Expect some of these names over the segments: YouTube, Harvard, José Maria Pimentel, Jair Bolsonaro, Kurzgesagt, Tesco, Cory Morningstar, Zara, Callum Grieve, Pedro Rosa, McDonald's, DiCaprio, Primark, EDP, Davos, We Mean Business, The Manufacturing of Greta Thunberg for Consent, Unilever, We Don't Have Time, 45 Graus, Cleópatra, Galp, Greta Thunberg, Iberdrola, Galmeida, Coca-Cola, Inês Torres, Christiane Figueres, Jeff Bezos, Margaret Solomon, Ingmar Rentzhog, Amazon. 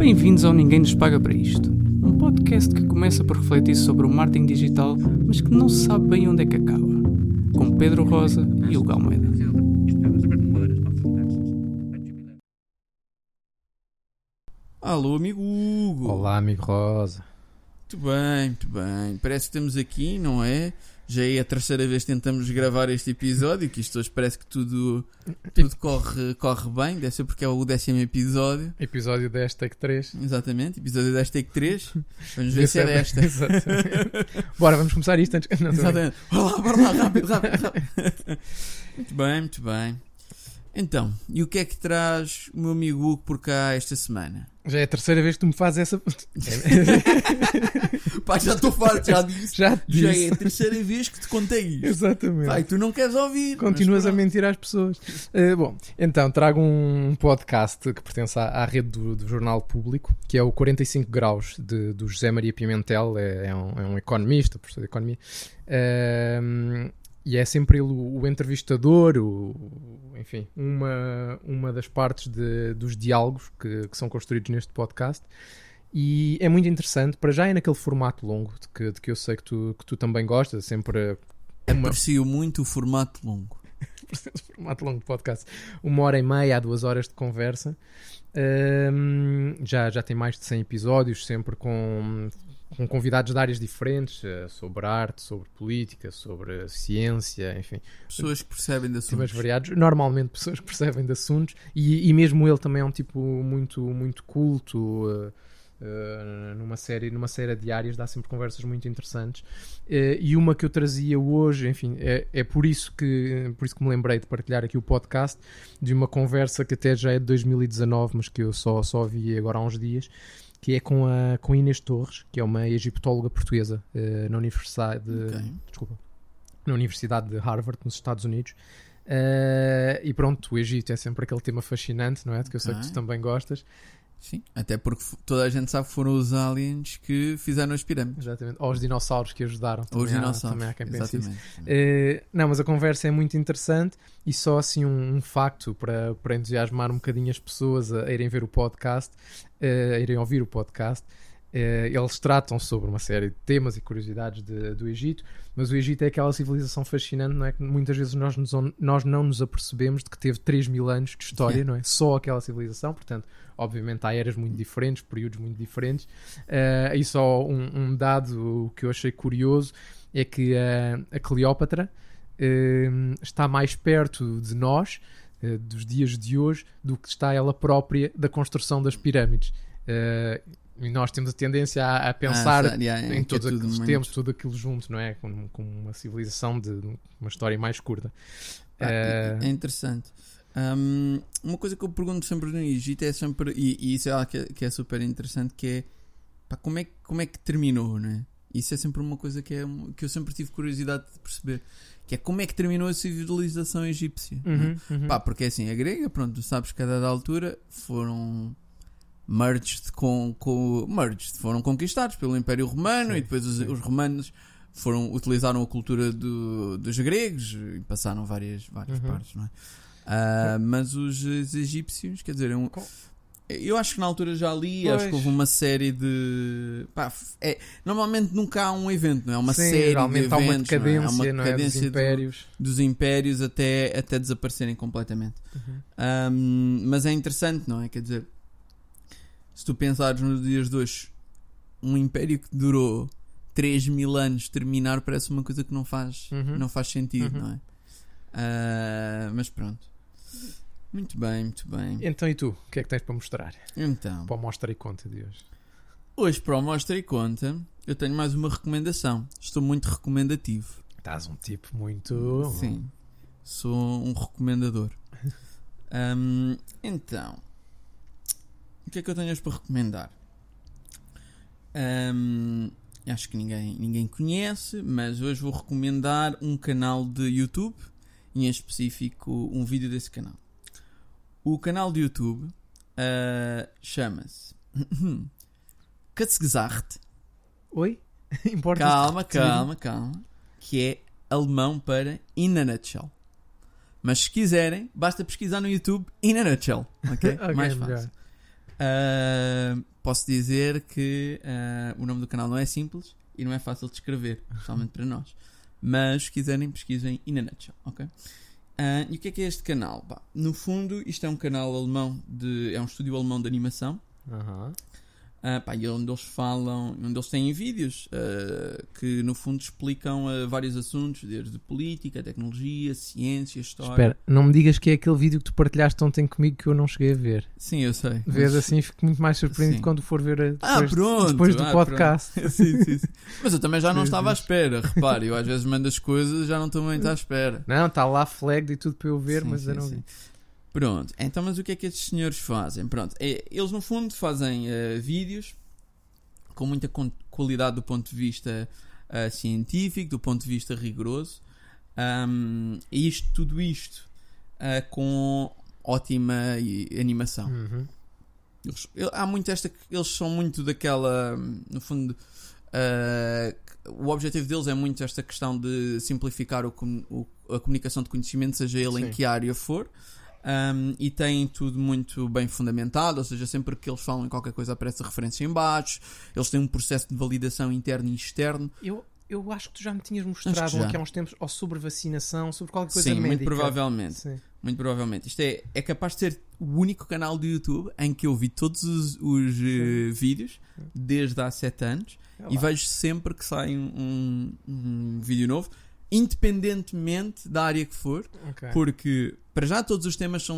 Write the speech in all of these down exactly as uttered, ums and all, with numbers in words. Bem-vindos ao Ninguém Nos Paga Para Isto, um podcast que começa por refletir sobre o marketing digital, mas que não se sabe bem onde é que acaba, com Pedro Rosa e o Galmeida. Alô, amigo Hugo! Olá, amigo Rosa! Muito bem, muito bem, parece que estamos aqui, não é? Já é a terceira vez que tentamos gravar este episódio, que isto hoje parece que tudo, tudo corre, corre bem, deve ser porque é o décimo episódio. Episódio dez, take três. Exatamente, episódio dez, take três. Vamos ver se é desta. Bora, vamos começar isto antes. Não, exatamente. Bora lá, bora lá, rápido, rápido, rápido. Muito bem, muito bem. Então, e o que é que traz o meu amigo Hugo por cá esta semana? Já é a terceira vez que tu me fazes essa... Pá, já estou farto, já disse. Já, disse. já é a terceira vez que te contei isto. Exatamente. Pá, e tu não queres ouvir. Continuas a mentir às pessoas. Uh, bom, então, trago um podcast que pertence à, à rede do, do Jornal Público, que é o quarenta e cinco Graus, de, do José Maria Pimentel. É, é, um, é um economista, professor de economia. Uh, E é sempre ele o, o entrevistador, o, o, enfim, uma, uma das partes de, dos diálogos que, que são construídos neste podcast. E é muito interessante, para já é naquele formato longo de que, de que eu sei que tu, que tu também gostas, sempre... Uma... Aprecio muito o formato longo. O formato longo de podcast. Uma hora e meia a duas horas de conversa. Um, já, já tem mais de cem episódios, sempre com... com convidados de áreas diferentes, sobre arte, sobre política, sobre ciência, enfim. Pessoas que percebem de assuntos. Variados, normalmente pessoas que percebem de assuntos, e, e mesmo ele também é um tipo muito, muito culto, uh, uh, numa, série, numa série de áreas, dá sempre conversas muito interessantes. Uh, e uma que eu trazia hoje, enfim, é, é por, isso que, por isso que me lembrei de partilhar aqui o podcast, de uma conversa que até já é de dois mil e dezanove, mas que eu só, só vi agora há uns dias, que é com a com Inês Torres, que é uma egiptóloga portuguesa uh, na Universidade de, okay. desculpa, na Universidade de Harvard, nos Estados Unidos. Uh, e pronto, o Egito é sempre aquele tema fascinante, não é? Que eu sei ah, que tu também gostas. Sim, até porque toda a gente sabe que foram os aliens que fizeram as pirâmides. Exatamente, ou os dinossauros que ajudaram. Ou os dinossauros, também há quem pense isso. Uh, não, mas a conversa é muito interessante e só assim um, um facto para, para entusiasmar um bocadinho as pessoas a, a irem ver o podcast, uh, a irem ouvir o podcast. Uh, eles tratam sobre uma série de temas e curiosidades de, do Egito, mas o Egito é aquela civilização fascinante, não é? Que muitas vezes nós, nos, nós não nos apercebemos de que teve três mil anos de história, não é? Só aquela civilização, portanto, obviamente há eras muito diferentes, períodos muito diferentes. Uh, e só um, um dado que eu achei curioso é que a, a Cleópatra uh, está mais perto de nós, uh, dos dias de hoje, do que está ela própria da construção das pirâmides. Uh, E nós temos a tendência a, a pensar ah, yeah, yeah, em todos é aqueles tempos, tudo aquilo junto, não é? Como, como uma civilização de uma história mais curta. Ah, uh... É interessante. Um, uma coisa que eu pergunto sempre no Egito é sempre, e, e isso é algo que é, que é super interessante, que é pá, como, é como é que terminou, não é? Isso é sempre uma coisa que, é, que eu sempre tive curiosidade de perceber, que é como é que terminou a civilização egípcia. Uhum, uhum. Pá, porque é assim, a grega, pronto, sabes que a dada altura foram... merged com, com merged, foram conquistados pelo Império Romano, sim, e depois os, os romanos foram, utilizaram a cultura do, dos gregos e passaram várias, várias uhum. partes, não é? Uh, mas os, os egípcios, quer dizer, um, eu acho que na altura já li, pois. Acho que houve uma série de... Pá, é, normalmente nunca há um evento, não é? Uma sim, série de eventos, há uma decadência, não é? Há uma decadência, não é? Dos impérios, do, dos impérios até, até desaparecerem completamente. Uhum. Um, mas é interessante, não é? Quer dizer... Se tu pensares nos dias de hoje, um império que durou três mil anos terminar parece uma coisa que não faz, uhum. não faz sentido, uhum. não é? Uh, mas pronto. Muito bem, muito bem. Então e tu? O que é que tens para mostrar? Então, para o Mostra e Conta de hoje. Hoje para o Mostra e Conta eu tenho mais uma recomendação. Estou muito recomendativo. Estás um tipo muito... Sim, sou um recomendador. um, então... O que é que eu tenho hoje para recomendar? Um, acho que ninguém, ninguém conhece, mas hoje vou recomendar um canal de YouTube, em específico um vídeo desse canal. O canal de YouTube uh, chama-se Kurzgesagt. Oi? Importa calma, calma, calma. Que é alemão para In a Nutshell. Mas se quiserem, basta pesquisar no YouTube In a Nutshell. Ok? okay Mais fácil. Melhor. Uh, posso dizer que uh, o nome do canal não é simples e não é fácil de escrever, especialmente para nós. Mas, se quiserem, pesquisem in a nutshell, ok? Uh, e o que é que é este canal? Bah, no fundo, isto é um canal alemão, de, é um estúdio alemão de animação. Uhum. Uh, pá, e onde eles falam, onde eles têm vídeos uh, que no fundo explicam uh, vários assuntos, desde política, tecnologia, ciência, história. Espera, não me digas que é aquele vídeo que tu partilhaste ontem comigo que eu não cheguei a ver. Sim, eu sei. Vês mas... assim, fico muito mais surpreendido sim. quando for ver depois, ah, pronto, depois do ah, podcast. Sim, sim, sim. Mas eu também já não estava à espera, repare, eu às vezes mando as coisas e já não estou muito à espera. Não, está lá flagged e tudo para eu ver, sim, mas sim, eu não vi. Pronto, então mas o que é que estes senhores fazem? Pronto, é, eles no fundo fazem uh, vídeos com muita con- qualidade do ponto de vista uh, científico, do ponto de vista rigoroso, um, e isto, tudo isto uh, com ótima e, animação. Uhum. Eles, eu, há muito esta, eles são muito daquela, no fundo, uh, o objetivo deles é muito esta questão de simplificar o, o, a comunicação de conhecimento, seja ele Sim. em que área for. Um, e têm tudo muito bem fundamentado, ou seja, sempre que eles falam em qualquer coisa aparece a referência em baixo. Eles têm um processo de validação interno e externo. Eu, eu acho que tu já me tinhas mostrado aqui há uns tempos, ou sobre vacinação, sobre qualquer coisa Sim, médica. Muito provavelmente. Sim, muito provavelmente. Isto é, é capaz de ser o único canal do YouTube em que eu vi todos os, os uh, vídeos desde há sete anos é e vejo sempre que sai um, um, um vídeo novo, independentemente da área que for, okay. porque para já todos os temas são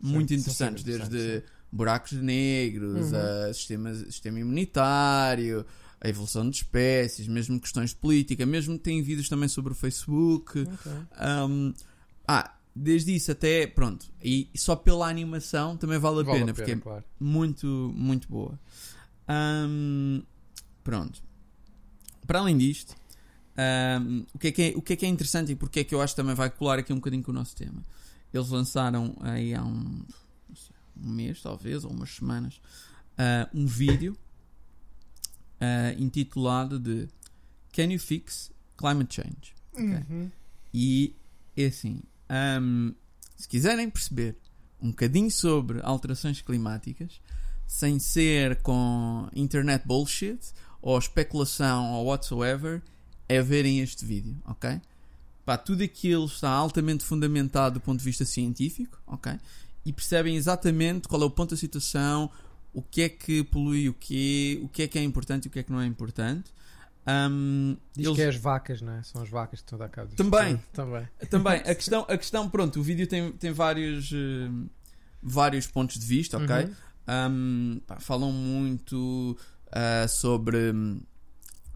muito sim, interessantes, são interessantes, desde sim. buracos negros, uhum. a sistema, sistema imunitário, a evolução de espécies, mesmo questões de política, mesmo tem vídeos também sobre o Facebook, okay. um, ah, desde isso até, pronto, e só pela animação também vale a vale pena, a pena, porque claro. é muito, muito boa. Um, pronto. Para além disto, Um, o, que é que é, o que é que é interessante e porque é que eu acho que também vai colar aqui um bocadinho com o nosso tema. Eles lançaram aí há um, não sei, um mês talvez, ou umas semanas, uh, um vídeo uh, intitulado de Can You Fix Climate Change? Okay? Uhum. E é assim, um, se quiserem perceber um bocadinho sobre alterações climáticas sem ser com internet bullshit ou especulação ou whatsoever, é verem este vídeo, ok? Pá, tudo aquilo está altamente fundamentado do ponto de vista científico, ok? E percebem exatamente qual é o ponto da situação, o que é que polui o quê, o que é que é importante e o que é que não é importante. Um, Diz eles... que é as vacas, não é? São as vacas que estão a dar cabo. Também, também. também. A, questão, a questão, pronto, o vídeo tem, tem vários, uh, vários pontos de vista, ok? Uhum. Um, pá, falam muito uh, sobre...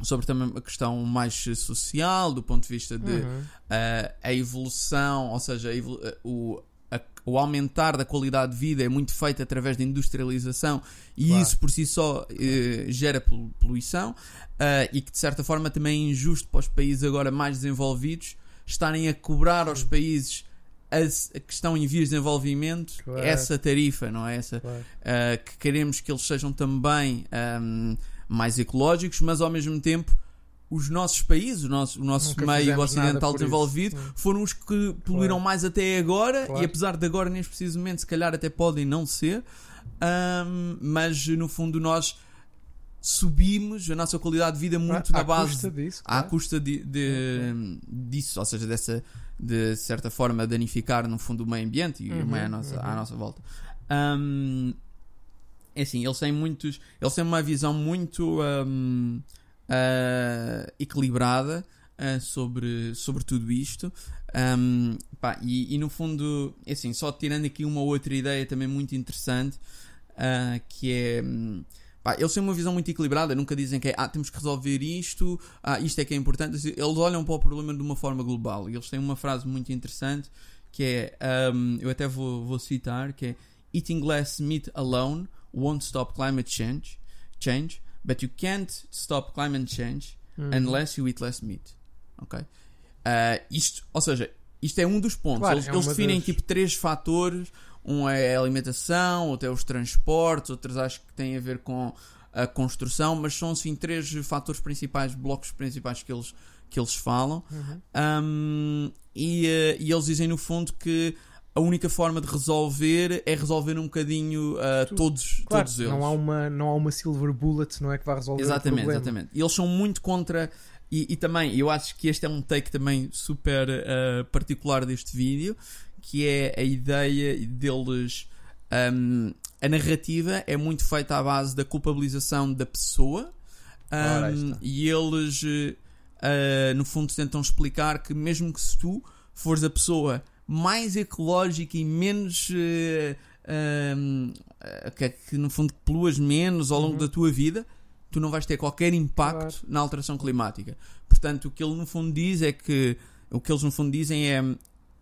sobre também a questão mais social, do ponto de vista de uhum. uh, a evolução, ou seja, a evolu- o, a, o aumentar da qualidade de vida é muito feito através da industrialização e claro. isso por si só claro. uh, gera poluição uh, e que de certa forma também é injusto para os países agora mais desenvolvidos estarem a cobrar aos países as, que estão em vias de desenvolvimento claro. essa tarifa, não é? Essa, claro. uh, que queremos que eles sejam também... Um, mais ecológicos, mas ao mesmo tempo os nossos países, o nosso, o nosso meio ocidental desenvolvido isso. foram os que claro. poluíram mais até agora claro. e apesar de agora neste preciso momento se calhar até podem não ser, um, mas no fundo nós subimos a nossa qualidade de vida muito claro. na à base custa disso, claro. à custa de, de, disso, ou seja, dessa de certa forma danificar no fundo o meio ambiente e uhum, o meio à nossa, uhum. à nossa volta. Um, É assim, eles têm muitos. Eles têm uma visão muito um, uh, equilibrada uh, sobre, sobre tudo isto. Um, pá, e, e no fundo, é assim, só tirando aqui uma outra ideia também muito interessante, uh, que é. Um, pá, eles têm uma visão muito equilibrada, nunca dizem que é, ah, temos que resolver isto, ah, isto é que é importante. Eles olham para o problema de uma forma global. E eles têm uma frase muito interessante que é. Um, eu até vou, vou citar, que é Eating less meat alone won't stop climate change, change, but you can't stop climate change hum. unless you eat less meat. Ok? Uh, isto, ou seja, isto é um dos pontos. Claro, eles é eles definem das... tipo três fatores. Um é a alimentação, outro é os transportes, outros acho que têm a ver com a construção, mas são assim três fatores principais, blocos principais que eles, que eles falam. Uhum. Um, e, e eles dizem no fundo que a única forma de resolver é resolver um bocadinho uh, tu, todos, claro, todos eles. Não há, uma, não há uma silver bullet, não é que vai resolver exatamente, o problema. Exatamente, exatamente. Eles são muito contra... E, e também, eu acho que este é um take também super uh, particular deste vídeo, que é a ideia deles... Um, a narrativa é muito feita à base da culpabilização da pessoa um, e eles, uh, no fundo, tentam explicar que mesmo que se tu fores a pessoa... mais ecológica e menos uh, um, que, que no fundo poluas menos ao longo uhum. da tua vida, tu não vais ter qualquer impacto claro. na alteração climática. Portanto, o que ele no fundo diz é que o que eles no fundo dizem é,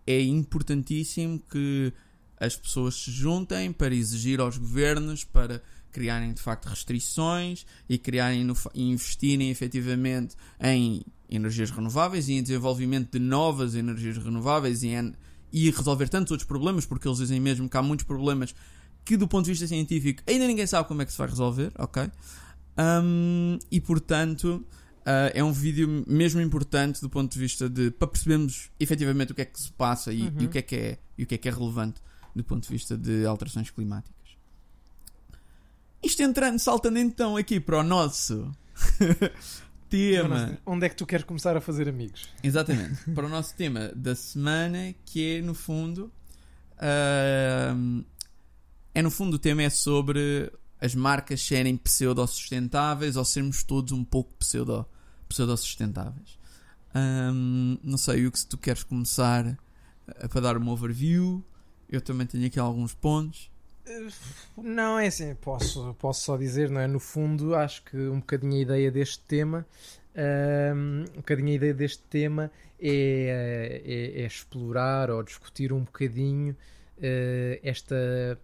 é importantíssimo que as pessoas se juntem para exigir aos governos para criarem de facto restrições e criarem no, investirem efetivamente em energias renováveis e em desenvolvimento de novas energias renováveis e em e resolver tantos outros problemas, porque eles dizem mesmo que há muitos problemas que do ponto de vista científico ainda ninguém sabe como é que se vai resolver, ok? Um, e portanto uh, é um vídeo mesmo importante do ponto de vista de, para percebermos efetivamente o que é que se passa e, uhum. e, o, que é que é, e o que é que é relevante do ponto de vista de alterações climáticas. Isto entrando, saltando então aqui para o nosso tema. Mas onde é que tu queres começar a fazer amigos? Exatamente, para o nosso tema da semana, que é no fundo uh, é no fundo o tema é sobre as marcas serem pseudo-sustentáveis ou sermos todos um pouco pseudo, pseudo-sustentáveis. Um, não sei, o que se tu queres começar a, para dar um overview, eu também tenho aqui alguns pontos. Não, é assim, posso, posso só dizer, não é? No fundo, acho que um bocadinho a ideia deste tema, um, um bocadinho a ideia deste tema é, é, é explorar ou discutir um bocadinho uh, esta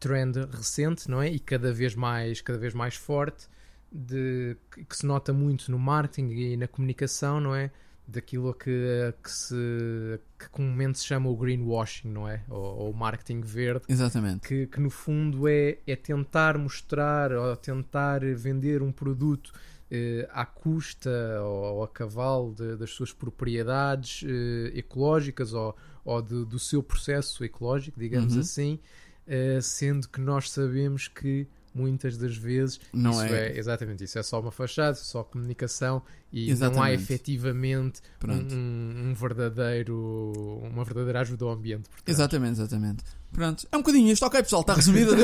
trend recente, não é? E cada vez mais, cada vez mais forte, de, que se nota muito no marketing e na comunicação, não é? Daquilo que, que, se, que comumente se chama o greenwashing, não é? Ou o marketing verde. Exatamente. Que, que no fundo é, é tentar mostrar ou tentar vender um produto eh, à custa ou, ou a cavalo de, das suas propriedades eh, ecológicas ou, ou de, do seu processo ecológico, digamos uhum. assim, eh, sendo que nós sabemos que muitas das vezes não isso é. é exatamente isso, é só uma fachada, só comunicação e exatamente. Não há efetivamente um, um verdadeiro uma verdadeira ajuda ao ambiente portanto. Exatamente, exatamente, pronto, é um bocadinho isto, ok pessoal, está resumido.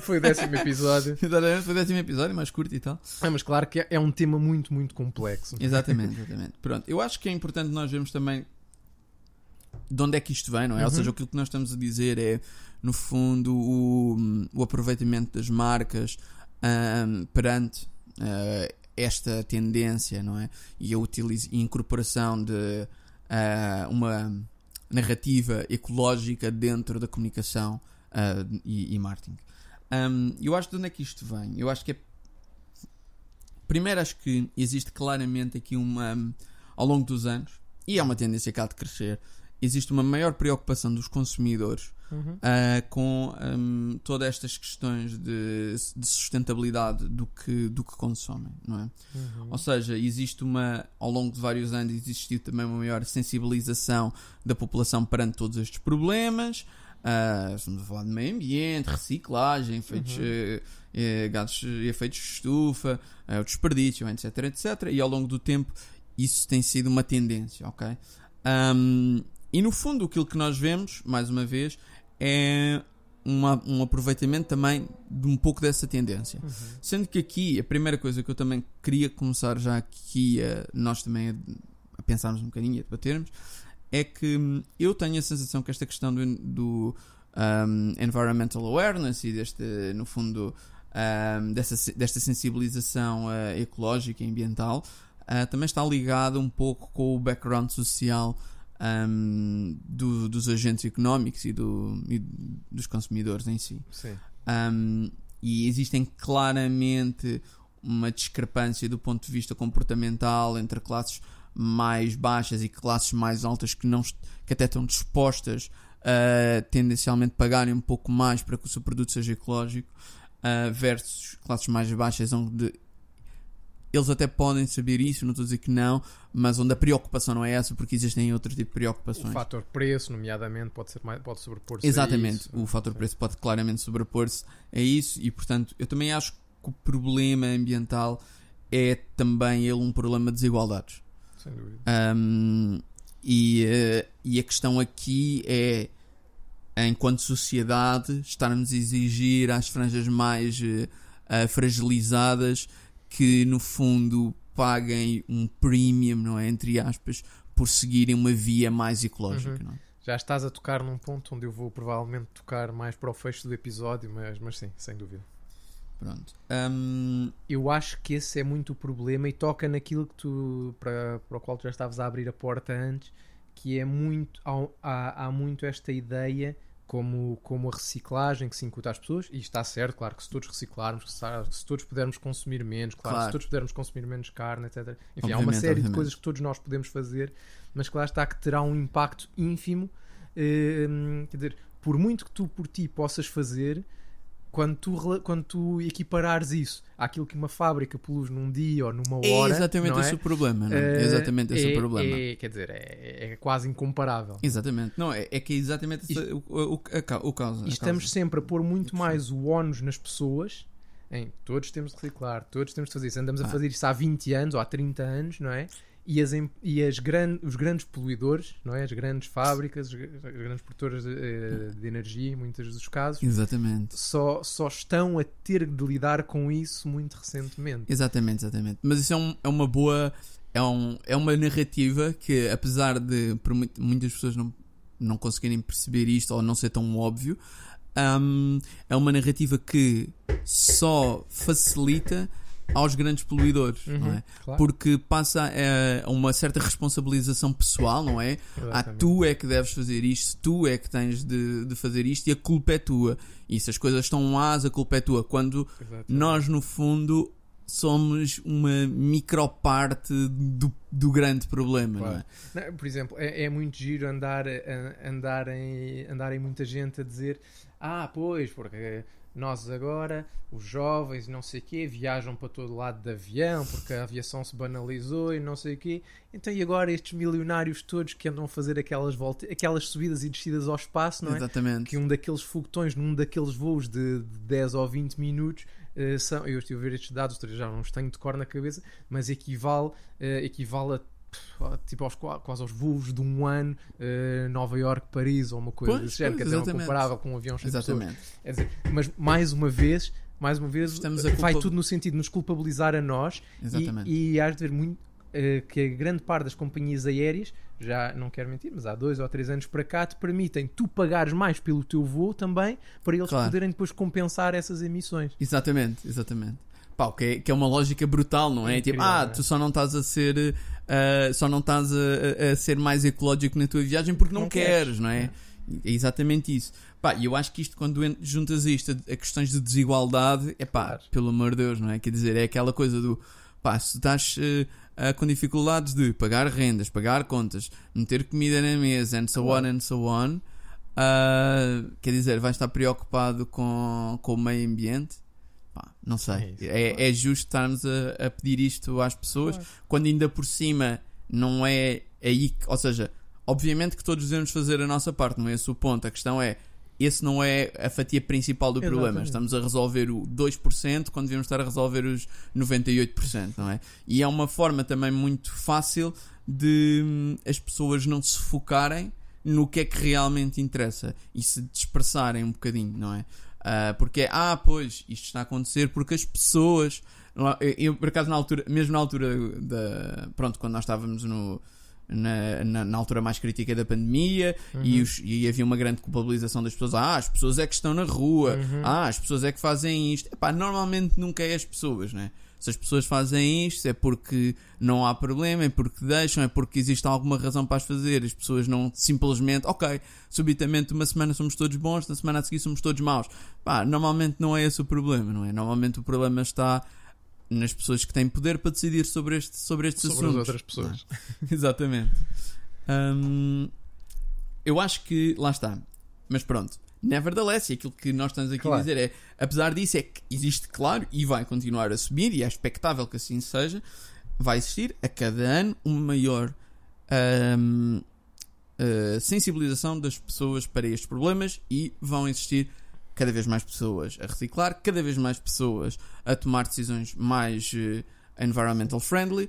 Foi o décimo episódio foi o décimo episódio, mais curto e tal é, mas claro que é um tema muito, muito complexo. Exatamente, exatamente, pronto, eu acho que é importante nós vermos também de onde é que isto vem, não é? Uhum. Ou seja, aquilo que nós estamos a dizer é, no fundo, o, o aproveitamento das marcas um, perante uh, esta tendência, não é? E a utiliz- incorporação de uh, uma narrativa ecológica dentro da comunicação uh, e, e marketing. Um, eu acho de onde é que isto vem? Eu acho que é... Primeiro, acho que existe claramente aqui uma... Um, ao longo dos anos, e é uma tendência que há de crescer, existe uma maior preocupação dos consumidores uhum. uh, com um, todas estas questões de, de sustentabilidade do que, do que consomem, não é? Uhum. Ou seja, existe uma, ao longo de vários anos, existiu também uma maior sensibilização da população perante todos estes problemas. Uh, estamos a falar de meio ambiente, reciclagem, efeitos, uhum. uh, uh, gases, efeitos de estufa, uh, desperdício, etc, etcétera. E ao longo do tempo isso tem sido uma tendência, ok? Um, E no fundo aquilo que nós vemos, mais uma vez, é uma, um aproveitamento também de um pouco dessa tendência. Uhum. Sendo que aqui, a primeira coisa que eu também queria começar já aqui, a, nós também a, a pensarmos um bocadinho e a debatermos, é que eu tenho a sensação que esta questão do, do um, environmental awareness e deste, no fundo, um, dessa, desta sensibilização uh, ecológica e ambiental uh, também está ligada um pouco com o background social Um, do, dos agentes económicos e, do, e dos consumidores em si. Sim. Um, e existem claramente uma discrepância do ponto de vista comportamental entre classes mais baixas e classes mais altas que, não, que até estão dispostas a tendencialmente pagarem um pouco mais para que o seu produto seja ecológico uh, versus classes mais baixas onde eles até podem saber isso, não estou a dizer que não, mas onde a preocupação não é essa, porque existem outro tipo de preocupações. O fator preço, nomeadamente, pode, ser mais, pode sobrepor-se Exatamente. a isso. Exatamente, o fator Sim. preço pode claramente sobrepor-se a isso e, portanto, eu também acho que o problema ambiental é também ele um problema de desigualdades. Sem dúvida. Um, e, e a questão aqui é, enquanto sociedade, estarmos a exigir às franjas mais uh, fragilizadas que, no fundo, paguem um premium, não é? Entre aspas, por seguirem uma via mais ecológica. Uhum. Não é? Já estás a tocar num ponto onde eu vou provavelmente tocar mais para o fecho do episódio, mas, mas sim, sem dúvida. Pronto. Um... Eu acho que esse é muito o problema e toca naquilo que tu, para, para o qual tu já estavas a abrir a porta antes, que é muito, há, há muito esta ideia... Como, como a reciclagem que se incuta às pessoas, e está certo, claro que se todos reciclarmos, que se todos pudermos consumir menos, claro, claro. se todos pudermos consumir menos carne, etcétera. Enfim, obviamente, há uma série obviamente. de coisas que todos nós podemos fazer, mas claro está que terá um impacto ínfimo. Eh, quer dizer, por muito que tu por ti possas fazer, quando tu, quando tu equiparares isso àquilo que uma fábrica polui num dia ou numa hora, é exatamente não esse é? o problema, não? É exatamente esse é, o problema. É, quer dizer, é, é quase incomparável. Exatamente, não é, é que é exatamente essa, isto, o, o, a, o causa. A estamos causa. sempre a pôr muito mais o ónus nas pessoas. Em todos temos de reciclar, todos temos de fazer isso. Andamos ah. a fazer isso há vinte anos ou há trinta anos, não é? E, as, e as gran, os grandes poluidores, não é? As grandes fábricas, as grandes produtoras de, de energia, em muitos dos casos, exatamente. Só, só estão a ter de lidar com isso muito recentemente. Exatamente, exatamente. Mas isso é, um, é uma boa, é, um, é uma narrativa que, apesar de por muito, muitas pessoas não, não conseguirem perceber isto ou não ser tão óbvio, um, é uma narrativa que só facilita aos grandes poluidores, uhum, não é? Claro. Porque passa a, a uma certa responsabilização pessoal, não é? Ah, tu é que deves fazer isto, tu é que tens de, de fazer isto e a culpa é tua. E se as coisas estão ás, a culpa é tua. Quando Exatamente. nós, no fundo, somos uma microparte do, do grande problema, claro. não é? Por exemplo, é, é muito giro andar, andar, em, andar em muita gente a dizer: ah, pois, porque... nós agora, os jovens, não sei o quê, viajam para todo lado de avião porque a aviação se banalizou e não sei o quê. Então e agora estes milionários todos que andam a fazer aquelas, volta... aquelas subidas e descidas ao espaço, não é? Exatamente. Que um daqueles foguetões, num daqueles voos de dez ou vinte minutos, uh, são... eu estive a ver estes dados, já não os tenho de cor na cabeça, mas equivale, uh, equivale a tipo aos, quase aos voos de um ano, uh, Nova Iorque, Paris ou uma coisa pois, desse género, quer dizer, não é comparável com um avião cheio de pessoas. É dizer, mas mais uma vez, mais uma vez culpa... vai tudo no sentido de nos culpabilizar a nós e, e há de ver muito uh, que a grande parte das companhias aéreas, já não quero mentir, mas há dois ou três anos para cá te permitem tu pagares mais pelo teu voo também, para eles claro. poderem depois compensar essas emissões. Exatamente, exatamente. Pá, que, é, que é uma lógica brutal, não é? é incrível, tipo, ah, é? tu só não estás a ser uh, só não estás a, a ser mais ecológico na tua viagem porque não, não queres, queres, não é? É exatamente isso. Pá, e eu acho que isto, quando juntas isto a questões de desigualdade, é pá, claro. pelo amor de Deus, não é? Quer dizer, é aquela coisa do pá, se estás uh, uh, com dificuldades de pagar rendas, pagar contas, meter comida na mesa, and so claro. on, and so on, uh, quer dizer, vais estar preocupado com, com o meio ambiente. Não sei, é, isso, é, claro. é justo estarmos a, a pedir isto às pessoas claro. quando ainda por cima não é aí, que, ou seja, obviamente que todos devemos fazer a nossa parte, não é esse o ponto, a questão é, esse não é a fatia principal do Exatamente. problema, estamos a resolver o dois por cento quando devemos estar a resolver os noventa e oito por cento, não é? E é uma forma também muito fácil de hum, as pessoas não se focarem no que é que realmente interessa e se dispersarem um bocadinho, não é? Uh, porque é, ah, pois, isto está a acontecer porque as pessoas... Eu, eu por acaso, na altura, mesmo na altura da... Pronto, quando nós estávamos no, na, na, na altura mais crítica da pandemia uhum. e, os, e havia uma grande culpabilização das pessoas. Ah, as pessoas é que estão na rua. Uhum. Ah, as pessoas é que fazem isto. Epá, normalmente nunca é as pessoas, né? Se as pessoas fazem isto é porque não há problema, é porque deixam, é porque existe alguma razão para as fazer. As pessoas não simplesmente, ok, subitamente uma semana somos todos bons, na semana a seguir somos todos maus. Pá, normalmente não é esse o problema, não é? Normalmente o problema está nas pessoas que têm poder para decidir sobre este, sobre estes assuntos. Sobre as outras pessoas. Exatamente. Hum, eu acho que, lá está. Mas pronto, Nevertheless, e aquilo que nós estamos aqui claro. a dizer é, apesar disso, é que existe, claro, e vai continuar a subir, e é expectável que assim seja, vai existir a cada ano uma maior um, uh, sensibilização das pessoas para estes problemas, e vão existir cada vez mais pessoas a reciclar, cada vez mais pessoas a tomar decisões mais uh, environmental friendly,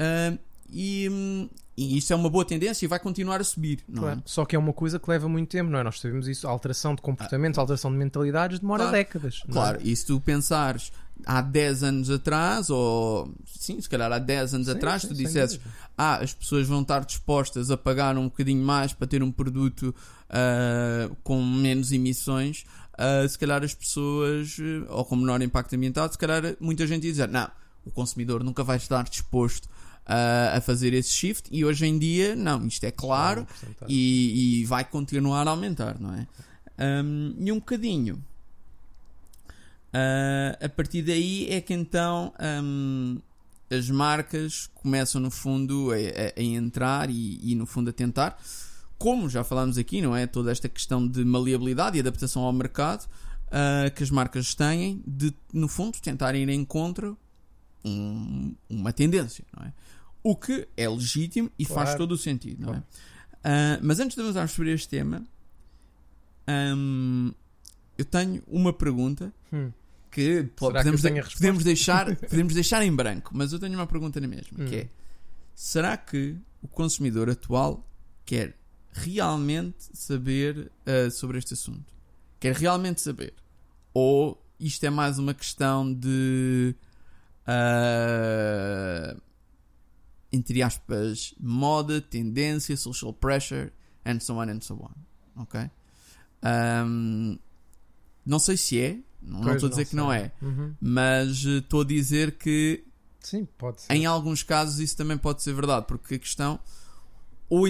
uh, e... Um, E isto é uma boa tendência e vai continuar a subir, não claro. é? Só que é uma coisa que leva muito tempo, não é? Nós sabemos isso, a alteração de comportamentos, a alteração de mentalidades demora claro. décadas. Claro, é? E se tu pensares há dez anos atrás, ou sim, se calhar há dez anos sim, atrás, sim, tu dissesses, ah, as pessoas vão estar dispostas a pagar um bocadinho mais para ter um produto uh, com menos emissões, uh, se calhar as pessoas, uh, ou com menor impacto ambiental, se calhar muita gente ia dizer, não, o consumidor nunca vai estar disposto a fazer esse shift, e hoje em dia não, isto é claro, ah, e, e vai continuar a aumentar, não é? Um, e um bocadinho uh, a partir daí é que então um, as marcas começam no fundo a, a, a entrar e, e no fundo a tentar, como já falámos aqui, não é? Toda esta questão de maleabilidade e adaptação ao mercado uh, que as marcas têm de, no fundo, tentarem ir em contra um, uma tendência, não é? O que é legítimo e claro. faz todo o sentido, não é? Claro. Uh, mas antes de avançarmos sobre este tema, um, eu tenho uma pergunta hum. que, podemos, que de, podemos, deixar, podemos deixar em branco, mas eu tenho uma pergunta na mesma, hum. que é, será que o consumidor atual quer realmente saber uh, sobre este assunto? Quer realmente saber? Ou isto é mais uma questão de... Uh, entre aspas, moda, tendência, social pressure, and so on and so on, ok? Um, não sei se é, não, não estou a dizer que não é, uhum. mas estou a dizer que sim, pode ser. Em alguns casos isso também pode ser verdade, porque a questão ou,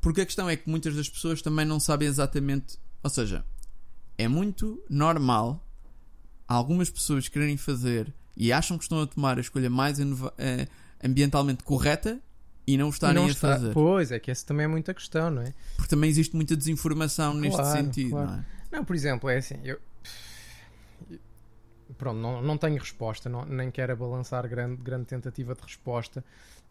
porque a questão é que muitas das pessoas também não sabem exatamente, ou seja, é muito normal algumas pessoas quererem fazer e acham que estão a tomar a escolha mais env- eh, ambientalmente correta e não estarem não está, a fazer. Pois, é que essa também é muita questão, não é? Porque também existe muita desinformação claro, neste sentido, claro. não é? Não, por exemplo, é assim, eu... Pronto, não, não tenho resposta, não, nem quero abalançar grande, grande tentativa de resposta,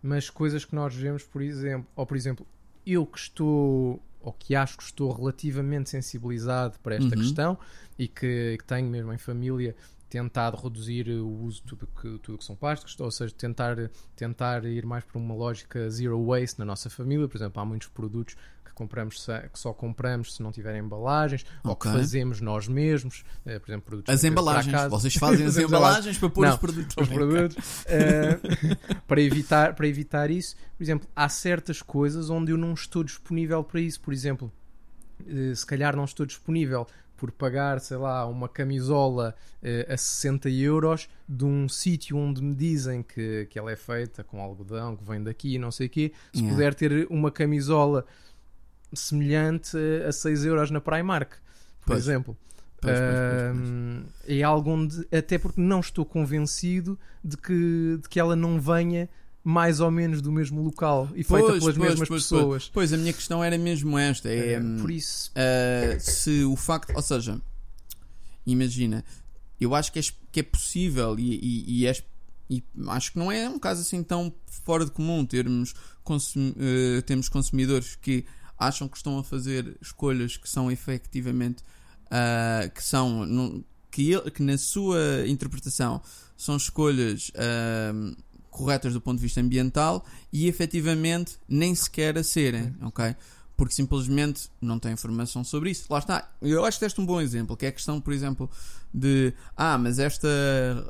mas coisas que nós vemos, por exemplo, ou por exemplo, eu que estou... ou que acho que estou relativamente sensibilizado para esta uhum. questão e que, que tenho mesmo em família tentado reduzir o uso de tudo que, tudo que são plásticos, ou seja, tentar, tentar ir mais para uma lógica zero waste na nossa família. Por exemplo, há muitos produtos que, compramos, que só compramos se não tiverem embalagens, okay. ou que fazemos nós mesmos, por exemplo, produtos... As embalagens, casa. Vocês fazem as embalagens para pôr não, os produtos. Os produtos uh, para, evitar, para evitar isso, por exemplo, há certas coisas onde eu não estou disponível para isso. Por exemplo, uh, se calhar não estou disponível por pagar, sei lá, uma camisola uh, a sessenta euros de um sítio onde me dizem que, que ela é feita com algodão, que vem daqui e não sei o quê, se yeah. puder ter uma camisola semelhante a seis euros na Primark, por pois. exemplo. Pois, pois, pois, pois. Um, é algo onde, até porque não estou convencido de que, de que ela não venha mais ou menos do mesmo local e pois, feita pelas pois, mesmas pois, pessoas. Pois, pois, a minha questão era mesmo esta. É, é, por isso. Uh, se o facto... Ou seja, imagina, eu acho que é, que é possível e, e, e, é, e acho que não é um caso assim tão fora de comum termos, consum, uh, termos consumidores que acham que estão a fazer escolhas que são efetivamente... Uh, que são... No, que, ele, que na sua interpretação são escolhas... Uh, corretas do ponto de vista ambiental e efetivamente nem sequer a serem, ok? Porque simplesmente não tem informação sobre isso. Lá está, eu acho que este é um bom exemplo, que é a questão, por exemplo, de ah, mas esta,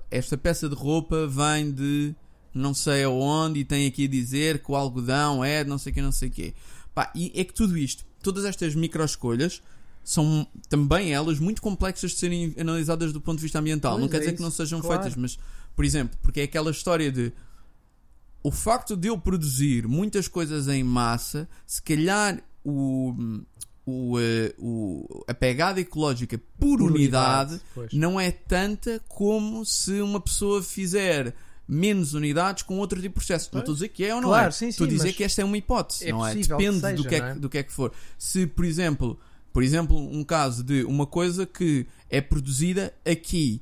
esta peça de roupa vem de não sei aonde e tem aqui a dizer que o algodão é de não sei o quê, não sei o quê. Pá, e é que tudo isto, todas estas micro escolhas são também elas muito complexas de serem analisadas do ponto de vista ambiental. Pois não é quer dizer isso, que não sejam claro. feitas, mas, por exemplo, porque é aquela história de o facto de eu produzir muitas coisas em massa, se calhar o, o, o, a pegada ecológica por, por unidade, unidade não é tanta como se uma pessoa fizer menos unidades com outro tipo de processo. Pois. Não estou a dizer que é ou não claro, é. Sim, sim, estou a dizer que esta é uma hipótese, é não é? Depende que seja, do, que é, não é? do que é que for. Se, por exemplo, Por exemplo, um caso de uma coisa que é produzida aqui,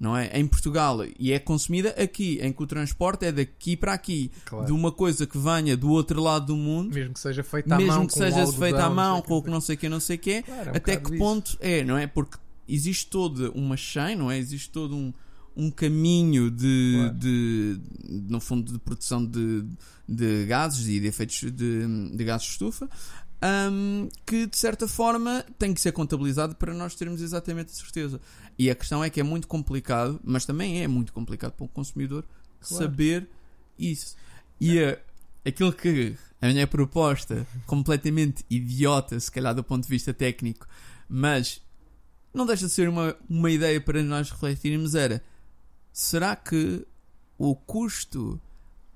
não é? Em Portugal, e é consumida aqui, em que o transporte é daqui para aqui, claro. De uma coisa que venha do outro lado do mundo, mesmo que seja feita à mão, que com, feita à mão com o que não sei o que, não sei o que, claro, é um até que disso. Ponto é, não é? Porque existe toda uma chain, não é? Existe todo um, um caminho de, claro. de, no fundo, de produção de, de gases e de efeitos de, de gases de estufa. Um, que de certa forma tem que ser contabilizado para nós termos exatamente a certeza. E a questão é que é muito complicado, mas também é muito complicado para o consumidor, claro, saber isso. E a, aquilo que a minha proposta, completamente idiota, se calhar do ponto de vista técnico, mas não deixa de ser uma, uma ideia para nós refletirmos, era: será que o custo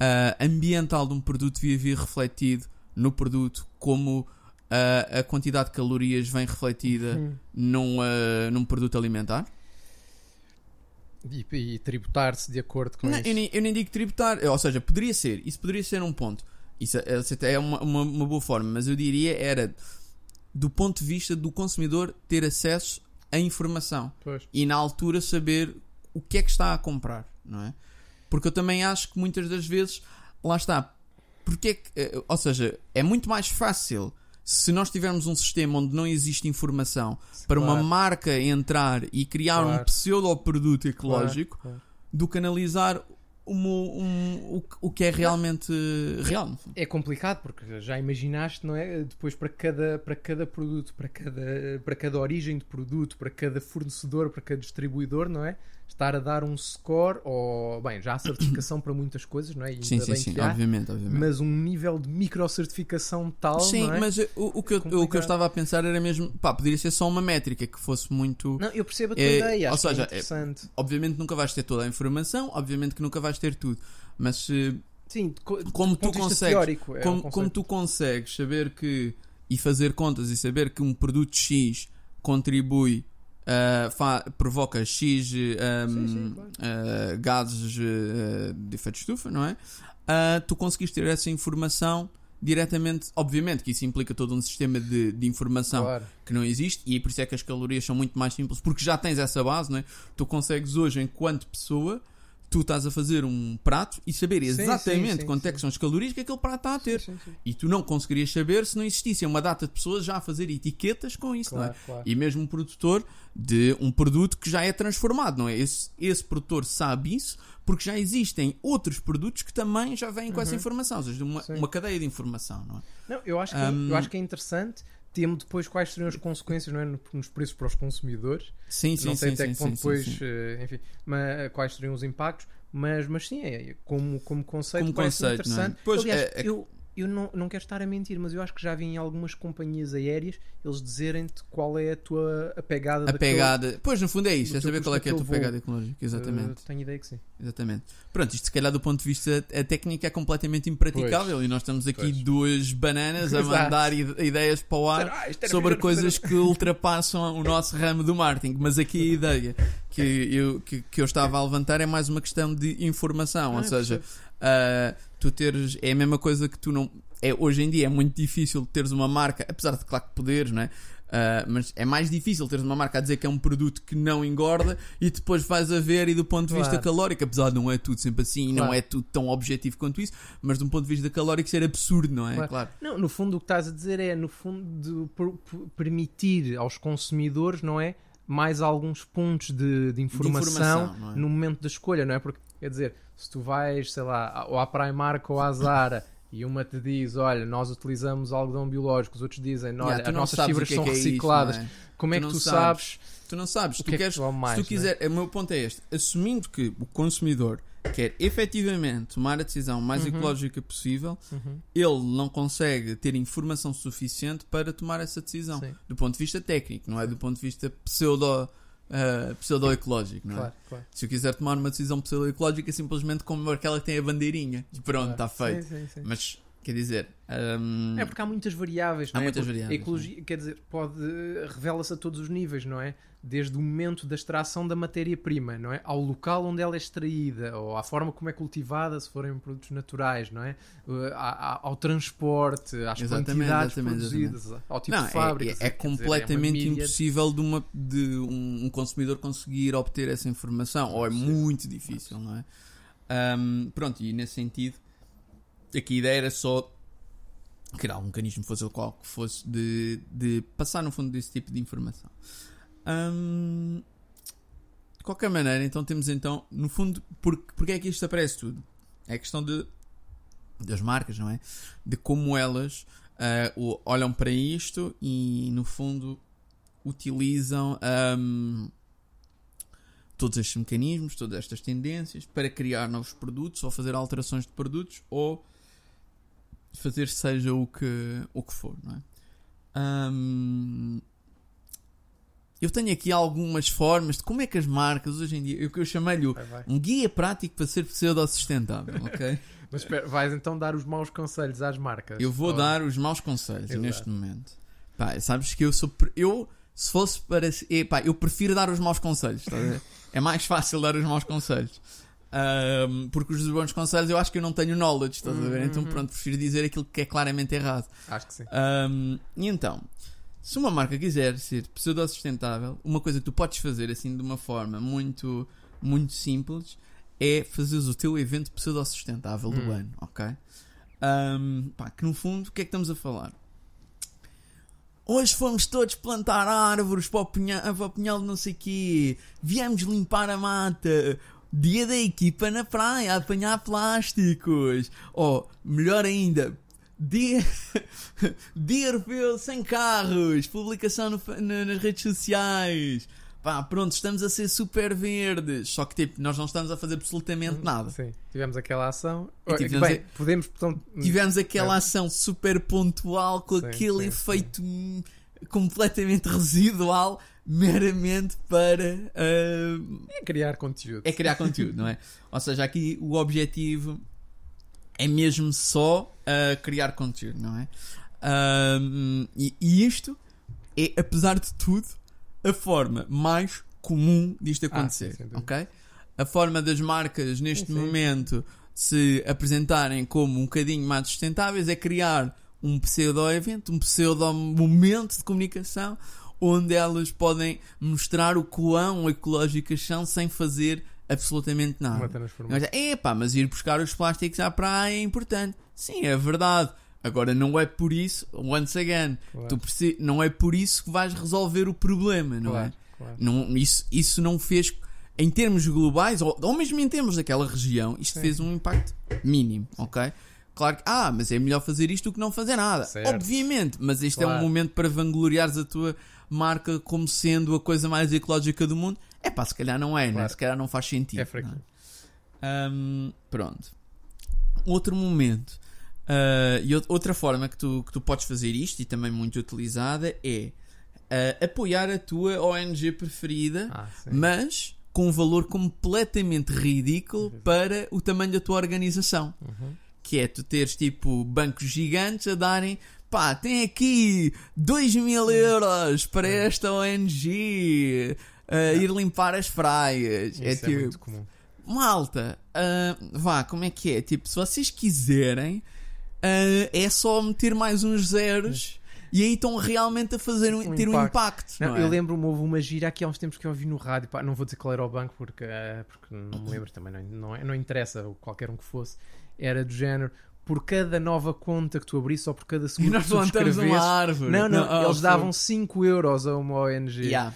uh, ambiental de um produto devia vir refletido no produto, como uh, a quantidade de calorias vem refletida hum. num, uh, num produto alimentar? E, e tributar-se de acordo com não, isso? Eu nem, eu nem digo tributar, ou seja, poderia ser, isso poderia ser um ponto. Isso é uma, uma, uma boa forma, mas eu diria era do ponto de vista do consumidor ter acesso à informação, pois, e na altura saber o que é que está a comprar, não é? Porque eu também acho que muitas das vezes, lá está, porque é que, ou seja, é muito mais fácil se nós tivermos um sistema onde não existe informação, claro, para uma marca entrar e criar, claro, um pseudo-produto ecológico, claro, claro, do que analisar um, um, o, o que é realmente real. É complicado porque já imaginaste, não é? Depois para cada, para cada produto, para cada, para cada origem de produto, para cada fornecedor, para cada distribuidor, não é? Estar a dar um score, ou bem, já há certificação para muitas coisas, não é? E sim, sim, sim, há, obviamente, obviamente. Mas um nível de microcertificação tal. Sim, não é? Mas o, o, que eu, o que eu estava a pensar era mesmo, pá, poderia ser só uma métrica que fosse muito. Não, eu percebo a tua é, ideia, acho ou seja, que é interessante. É, obviamente nunca vais ter toda a informação, obviamente que nunca vais ter tudo, mas sim, co- como, tu consegues, teórico, é como, como tu consegues saber que, e fazer contas e saber que um produto X contribui. Uh, fa- provoca X um, sim, sim, claro. uh, gases uh, de efeito de estufa, não é? Uh, tu conseguiste ter essa informação diretamente, obviamente que isso implica todo um sistema de, de informação, claro, que não existe, e por isso é que as calorias são muito mais simples, porque já tens essa base, não é? Tu consegues hoje, enquanto pessoa, tu estás a fazer um prato e saber exatamente sim, sim, quanto sim, é que são as calorias que aquele prato está a ter. Sim, sim, sim. E tu não conseguirias saber se não existissem uma data de pessoas já a fazer etiquetas com isso, claro, não é? Claro. E mesmo um produtor de um produto que já é transformado, não é? Esse, esse produtor sabe isso porque já existem outros produtos que também já vêm com uhum. essa informação, ou seja, uma, uma cadeia de informação, não é? Não, eu acho que, um, eu acho que é interessante. Temo depois quais seriam as consequências, não é? Nos preços para os consumidores. Sim, sim, não sei sim, até sim, que ponto sim, depois, sim, sim. Enfim, mas, quais seriam os impactos, mas, mas sim, é, como, como conceito, como conceito interessante. É? Pois, aliás, é, é... eu, eu não, não quero estar a mentir, mas eu acho que já vi em algumas companhias aéreas eles dizerem-te qual é a tua a pegada. A daquele, pegada, pois no fundo é isso, é saber qual é que é a tua voo. Pegada ecológica, exatamente. Eu tenho ideia que sim. Exatamente. Pronto, isto se calhar do ponto de vista a técnica é completamente impraticável, pois, e nós estamos aqui, pois, duas bananas a mandar Exato. ideias para o ar ah, sobre coisas que ultrapassam o nosso ramo do marketing, mas aqui a ideia que eu, que, que eu estava a levantar é mais uma questão de informação, ah, ou seja, uh, tu teres, é a mesma coisa que tu não, é, hoje em dia é muito difícil teres uma marca, apesar de claro que poderes, não é? Uh, mas é mais difícil teres uma marca a dizer que é um produto que não engorda e depois vais a ver, e do ponto de vista claro. calórico, apesar de não é tudo sempre assim, e claro. não é tudo tão objetivo quanto isso, mas de um ponto de vista calórico isso era absurdo, não é? Claro. Claro. Não, no fundo o que estás a dizer é, no fundo, de per- permitir aos consumidores, não é? Mais alguns pontos de, de informação, de informação é? no momento da escolha, não é? Porque, quer dizer, se tu vais, sei lá, ou à Primark ou à Zara, e uma te diz, olha, nós utilizamos algodão biológico, os outros dizem, olha, yeah, as nossas fibras são é recicladas. É isto, é? Como tu é que tu sabes, sabes? Tu não sabes. Tu que é queres, que tu mais, se tu quiser, é? O meu ponto é este. Assumindo que o consumidor quer efetivamente tomar a decisão mais uhum. ecológica possível, uhum. ele não consegue ter informação suficiente para tomar essa decisão. Sim. Do ponto de vista técnico, não é? Do ponto de vista pseudo... Uh, pseudo-ecológico, não é? Claro, claro. Se eu quiser tomar uma decisão pseudo-ecológica, simplesmente como aquela que tem a bandeirinha e pronto, está claro. feito. Sim, sim, sim. Mas Quer dizer... Um... É porque há muitas variáveis. Há não é? muitas porque variáveis. Ecologia, não. Quer dizer, pode, revela-se a todos os níveis, não é? Desde o momento da extração da matéria-prima, não é? Ao local onde ela é extraída, ou à forma como é cultivada, se forem produtos naturais, não é? Ao, ao transporte, às exatamente, quantidades exatamente, produzidas, exatamente. Ao tipo não, de fábrica. É, é, é completamente dizer, é impossível de, uma, de um consumidor conseguir obter essa informação, ou é muito difícil, não é? Um, pronto, e nesse sentido... Aqui a ideia era só criar um mecanismo, fosse o qual que fosse, de, de passar no fundo desse tipo de informação. Hum, de qualquer maneira, então temos então, no fundo, porque, porque é que isto aparece tudo? É a questão de, das marcas, não é? De como elas uh, olham para isto e, no fundo, utilizam um, todos estes mecanismos, todas estas tendências para criar novos produtos ou fazer alterações de produtos ou... fazer seja o que, o que for, não é? Hum, eu tenho aqui algumas formas de como é que as marcas hoje em dia... O que eu chamei-lhe vai, vai. um guia prático para ser pseudo-sustentável, ok? Mas espera, vais então dar os maus conselhos às marcas? Eu vou ou... dar os maus conselhos Exato. neste momento. Pá, sabes que eu sou... Eu, se fosse para... Epá, eu prefiro dar os maus conselhos, tá a ver? É mais fácil dar os maus conselhos. Um, porque os bons conselhos eu acho que eu não tenho knowledge, estás a ver? Então pronto, prefiro dizer aquilo que é claramente errado. Acho que sim. Um, e então, se uma marca quiser ser pseudo-sustentável, uma coisa que tu podes fazer assim de uma forma muito, muito simples é fazeres o teu evento pseudo-sustentável do hum. ano, ok? Um, pá, que no fundo, o que é que estamos a falar? Hoje fomos todos plantar árvores para o punhal, para o punhal de não sei o quê, viemos limpar a mata. Dia da equipa na praia a apanhar plásticos. Ou, melhor ainda, dia, dia europeu sem carros. Publicação no, no, nas redes sociais. Pá, pronto, estamos a ser super verdes. Só que tipo, nós não estamos a fazer absolutamente nada. Sim, tivemos aquela ação. E, tivemos, Bem, a... podemos, portanto... tivemos aquela é. ação super pontual com sim, aquele sim, efeito sim. completamente residual. Meramente para... Uh... É criar conteúdo. É criar conteúdo, não é? Ou seja, aqui o objetivo é mesmo só uh, criar conteúdo, não é? Uh, e, e isto é, apesar de tudo, a forma mais comum disto acontecer, ah, sim, ok? A forma das marcas neste sim, sim. momento se apresentarem como um bocadinho mais sustentáveis é criar um pseudo-evento, um pseudo-momento de comunicação... onde elas podem mostrar o quão ecológicas são sem fazer absolutamente nada. É pá, mas ir buscar os plásticos à praia é importante. Sim, é verdade. Agora não é por isso, once again, claro. tu precis... não é por isso que vais resolver o problema, não claro, é? Claro. Não, isso, isso não fez, em termos globais, ou, ou mesmo em termos daquela região, isto Sim. fez um impacto mínimo, ok? Claro que, ah, mas é melhor fazer isto do que não fazer nada. Certo. Obviamente, mas este claro. é um momento para vangloriares a tua marca como sendo a coisa mais ecológica do mundo. É pá, se calhar não é, claro. né? Se calhar não faz sentido. É fraquinho. É? Um, pronto. Outro momento. Uh, e outra forma que tu, que tu podes fazer isto, e também muito utilizada, é uh, apoiar a tua O N G preferida, ah, mas... com um valor completamente ridículo para o tamanho da tua organização. Uhum. Que é tu teres tipo bancos gigantes a darem, pá, tem aqui dois mil euros para esta O N G uh, ir limpar as praias. Isso é, tipo, é muito comum. Malta, uh, vá, como é que é? Tipo, se vocês quiserem, uh, é só meter mais uns zeros. E aí estão realmente a fazer um, um ter impacto. um impacto. Não, não é? Eu lembro-me, houve uma gira aqui há uns tempos que eu ouvi no rádio. Pá, não vou dizer qual era o banco porque, uh, porque não me lembro também, não, não, não interessa, qualquer um que fosse. Era do género, por cada nova conta que tu abrisse ou por cada segunda que tu subscrevesse, uma árvore. Não, não, não eles oh, davam cinco euros a uma O N G. Yeah.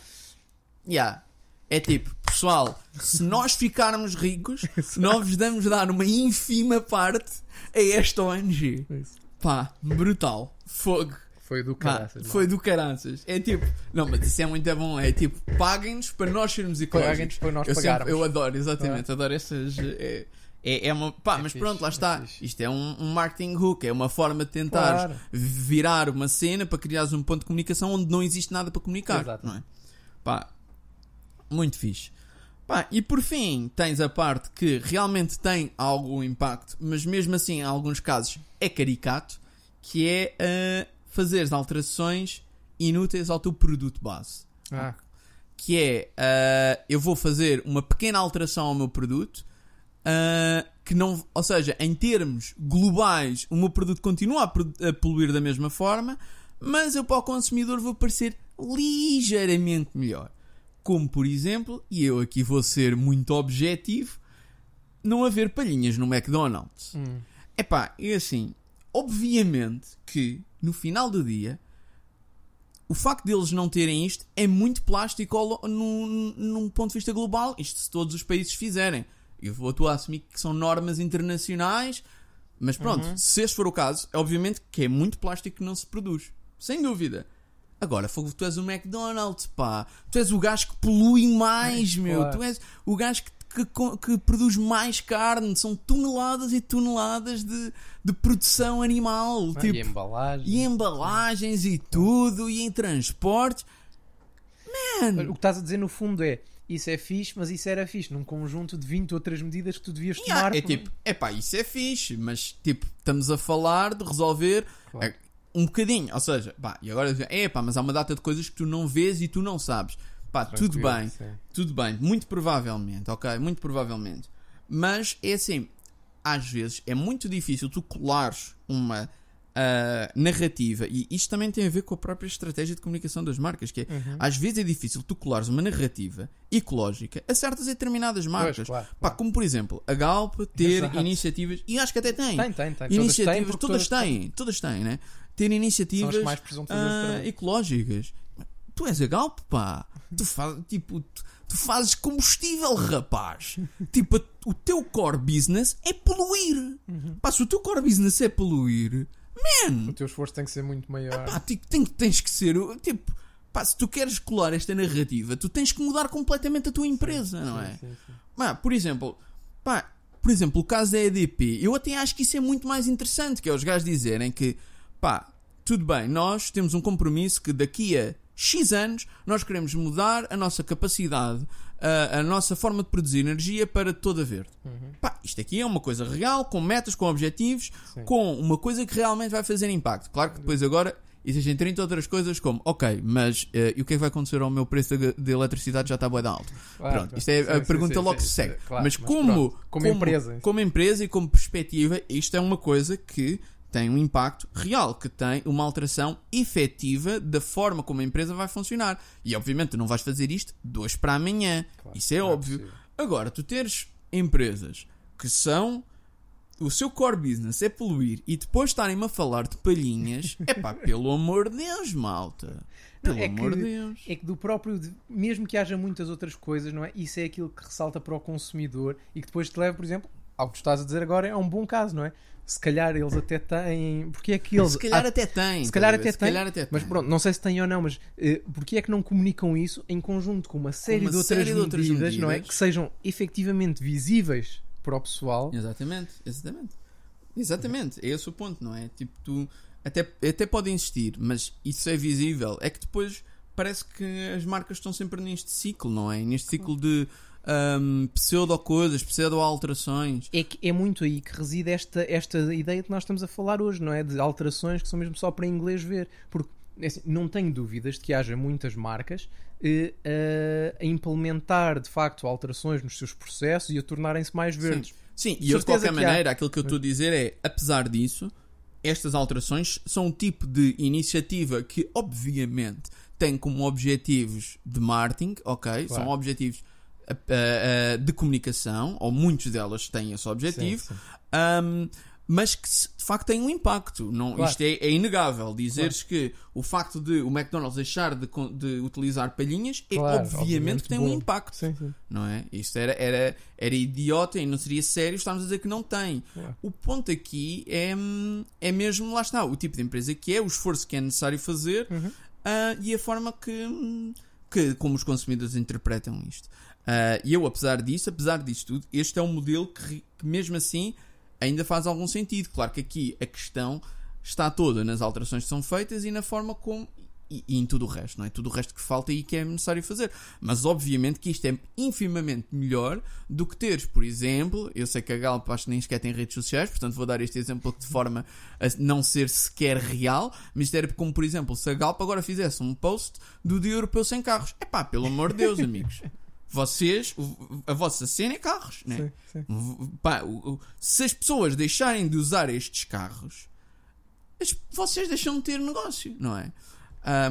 Yeah. É tipo, pessoal, se nós ficarmos ricos, nós vos damos dar uma ínfima parte a esta O N G. Isso. Pá, brutal. Fogo. Foi do caraças. Ah, foi do caraças. É tipo, não, mas isso é muito bom. É tipo, paguem-nos para nós sermos ecológicos. Para nós eu, sempre, eu adoro, exatamente. Ah. Adoro essas. É, é, é uma. Pá, é mas fixe, pronto, lá está. É isto é um, um marketing hook. É uma forma de tentar claro. virar uma cena para criares um ponto de comunicação onde não existe nada para comunicar. Exato. Não é? Pá, muito fixe. Pá, e por fim, tens a parte que realmente tem algum impacto, mas mesmo assim, em alguns casos, é caricato, que é uh, fazeres alterações inúteis ao teu produto base. Ah. Que é, uh, eu vou fazer uma pequena alteração ao meu produto, uh, que não, ou seja, em termos globais, o meu produto continua a poluir da mesma forma, mas eu para o consumidor vou parecer ligeiramente melhor. Como, por exemplo, e eu aqui vou ser muito objetivo, não haver palhinhas no McDonald's. Hum. Epá, é assim, obviamente que, no final do dia, o facto deles não terem isto é muito plástico num, num ponto de vista global. Isto se todos os países fizerem. Eu vou a assumir que são normas internacionais, mas pronto, uhum. se este for o caso, é obviamente que é muito plástico que não se produz. Sem dúvida. Agora, fogo, tu és o McDonald's, pá. Tu és o gajo que polui mais, é, meu. Claro. Tu és o gajo que, que, que produz mais carne. São toneladas e toneladas de, de produção animal. Ah, tipo, e embalagens. E embalagens é. e tudo. E em transportes. Man. O que estás a dizer no fundo é... Isso é fixe, mas isso era fixe num conjunto de vinte outras medidas que tu devias yeah, tomar. É tipo, é pá, isso é fixe, mas tipo, estamos a falar de resolver... Claro. É, um bocadinho, ou seja, pá, e agora é pá, mas há uma data de coisas que tu não vês e tu não sabes, pá, tranquilo, tudo bem, sim. tudo bem, muito provavelmente, ok, muito provavelmente, mas é assim, às vezes é muito difícil tu colares uma uh, narrativa, e isto também tem a ver com a própria estratégia de comunicação das marcas, que é, uhum. às vezes é difícil tu colares uma narrativa ecológica a certas determinadas marcas, pois, claro, pá, claro. Como por exemplo, a Galp ter Exato. iniciativas, e acho que até tem, tem, tem, tem. iniciativas, todas têm, todas, todas têm, todas têm, né? Ter iniciativas mais uh, ecológicas. Tu és a Galp, pá. Tu, faz, tipo, tu, tu fazes combustível, rapaz. Tipo, a, o teu core business é poluir. Uhum. Pá, se o teu core business é poluir, man, o teu esforço tem que ser muito maior. Ah, pá, tem, tem, tens que ser... Tipo, pá, se tu queres colar esta narrativa, tu tens que mudar completamente a tua empresa, sim, não sim, é? Sim, sim. Mas, por exemplo, pá, por exemplo, o caso da E D P. Eu até acho que isso é muito mais interessante, que é os gajos dizerem que pá, tudo bem, nós temos um compromisso que daqui a X anos nós queremos mudar a nossa capacidade, a, a nossa forma de produzir energia para toda verde. Uhum. Pá, isto aqui é uma coisa real, com metas, com objetivos, Sim. com uma coisa que realmente vai fazer impacto. Claro que depois agora existem trinta outras coisas como, ok, mas uh, e o que é que vai acontecer ao meu preço de, de eletricidade já está bué de alto? Claro, pronto, isto é sim, a sim, pergunta sim, logo sim, se segue. Claro, mas mas como, como, como, empresa, como empresa e como perspectiva, isto é uma coisa que tem um impacto real, que tem uma alteração efetiva da forma como a empresa vai funcionar. E, obviamente, tu não vais fazer isto de hoje para amanhã. Claro, isso é claro óbvio. Possível. Agora, tu teres empresas que são... O seu core business é poluir e depois estarem-me a falar de palhinhas. É pá, pelo amor de Deus, malta. Pelo não, é amor de Deus. É que do próprio... Mesmo que haja muitas outras coisas, não é? Isso é aquilo que ressalta para o consumidor e que depois te leva, por exemplo... Ao que tu estás a dizer agora é um bom caso, não é? Se calhar eles até têm... Porque é que eles... Se calhar até têm. Se calhar até têm. Mas pronto, não sei se têm ou não, mas uh, porque é que não comunicam isso em conjunto com uma série, uma de, outras série medidas, de outras medidas, não é? Que sejam efetivamente visíveis para o pessoal. Exatamente, exatamente. Exatamente, é esse o ponto, não é? Tipo, tu... Até, até pode insistir, mas isso é visível. É que depois parece que as marcas estão sempre neste ciclo, não é? Neste ciclo de... Um, pseudo-coisas, pseudo-alterações. É, que é muito aí que reside esta, esta ideia que nós estamos a falar hoje, não é? De alterações que são mesmo só para inglês ver. Porque assim, não tenho dúvidas de que haja muitas marcas uh, uh, a implementar de facto alterações nos seus processos e a tornarem-se mais verdes. Sim, Sim. e eu, de qualquer maneira, há... aquilo que eu estou a dizer é, apesar disso, estas alterações são um tipo de iniciativa que, obviamente, tem como objetivos de marketing, ok? Claro. São objetivos de comunicação, ou muitas delas têm esse objetivo, sim, sim. Um, mas que de facto têm um impacto. Não, claro. Isto é, é inegável. Dizeres claro. que o facto de o McDonald's deixar de, de utilizar palhinhas é claro, obviamente, obviamente que tem bom. um impacto, sim, sim. não é? Isto era, era, era idiota e não seria sério estarmos a dizer que não tem. Claro. O ponto aqui é, é mesmo, lá está, o tipo de empresa que é, o esforço que é necessário fazer uhum. uh, e a forma que, que como os consumidores interpretam isto. E uh, eu, apesar disso, apesar disso tudo, este é um modelo que, que mesmo assim ainda faz algum sentido. Claro que aqui a questão está toda nas alterações que são feitas e na forma como e, e em tudo o resto, não é? Tudo o resto que falta e que é necessário fazer. Mas obviamente que isto é infimamente melhor do que teres, por exemplo, eu sei que a Galp acho que nem sequer tem redes sociais, portanto vou dar este exemplo de forma a não ser sequer real, mas isto era como, por exemplo, se a Galp agora fizesse um post do Dia Europeu sem carros. Epá, pelo amor de Deus, amigos. Vocês, a vossa cena é carros, né? Sim, sim. Pá, se as pessoas deixarem de usar estes carros, vocês deixam de ter negócio, não é?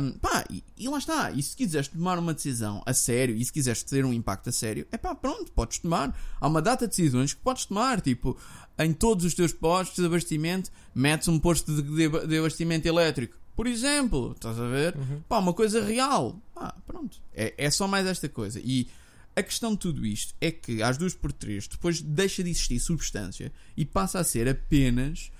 Um, pá, e, e lá está. E se quiseres tomar uma decisão a sério, e se quiseres ter um impacto a sério, é pá, pronto, podes tomar. Há uma data de decisões que podes tomar, tipo, em todos os teus postos de abastecimento, metes um posto de, de, de abastecimento elétrico. Por exemplo, estás a ver? Uhum. Pá, uma coisa real. Pá, pronto. É, é só mais esta coisa. E a questão de tudo isto é que às duas por três depois deixa de existir substância e passa a ser apenas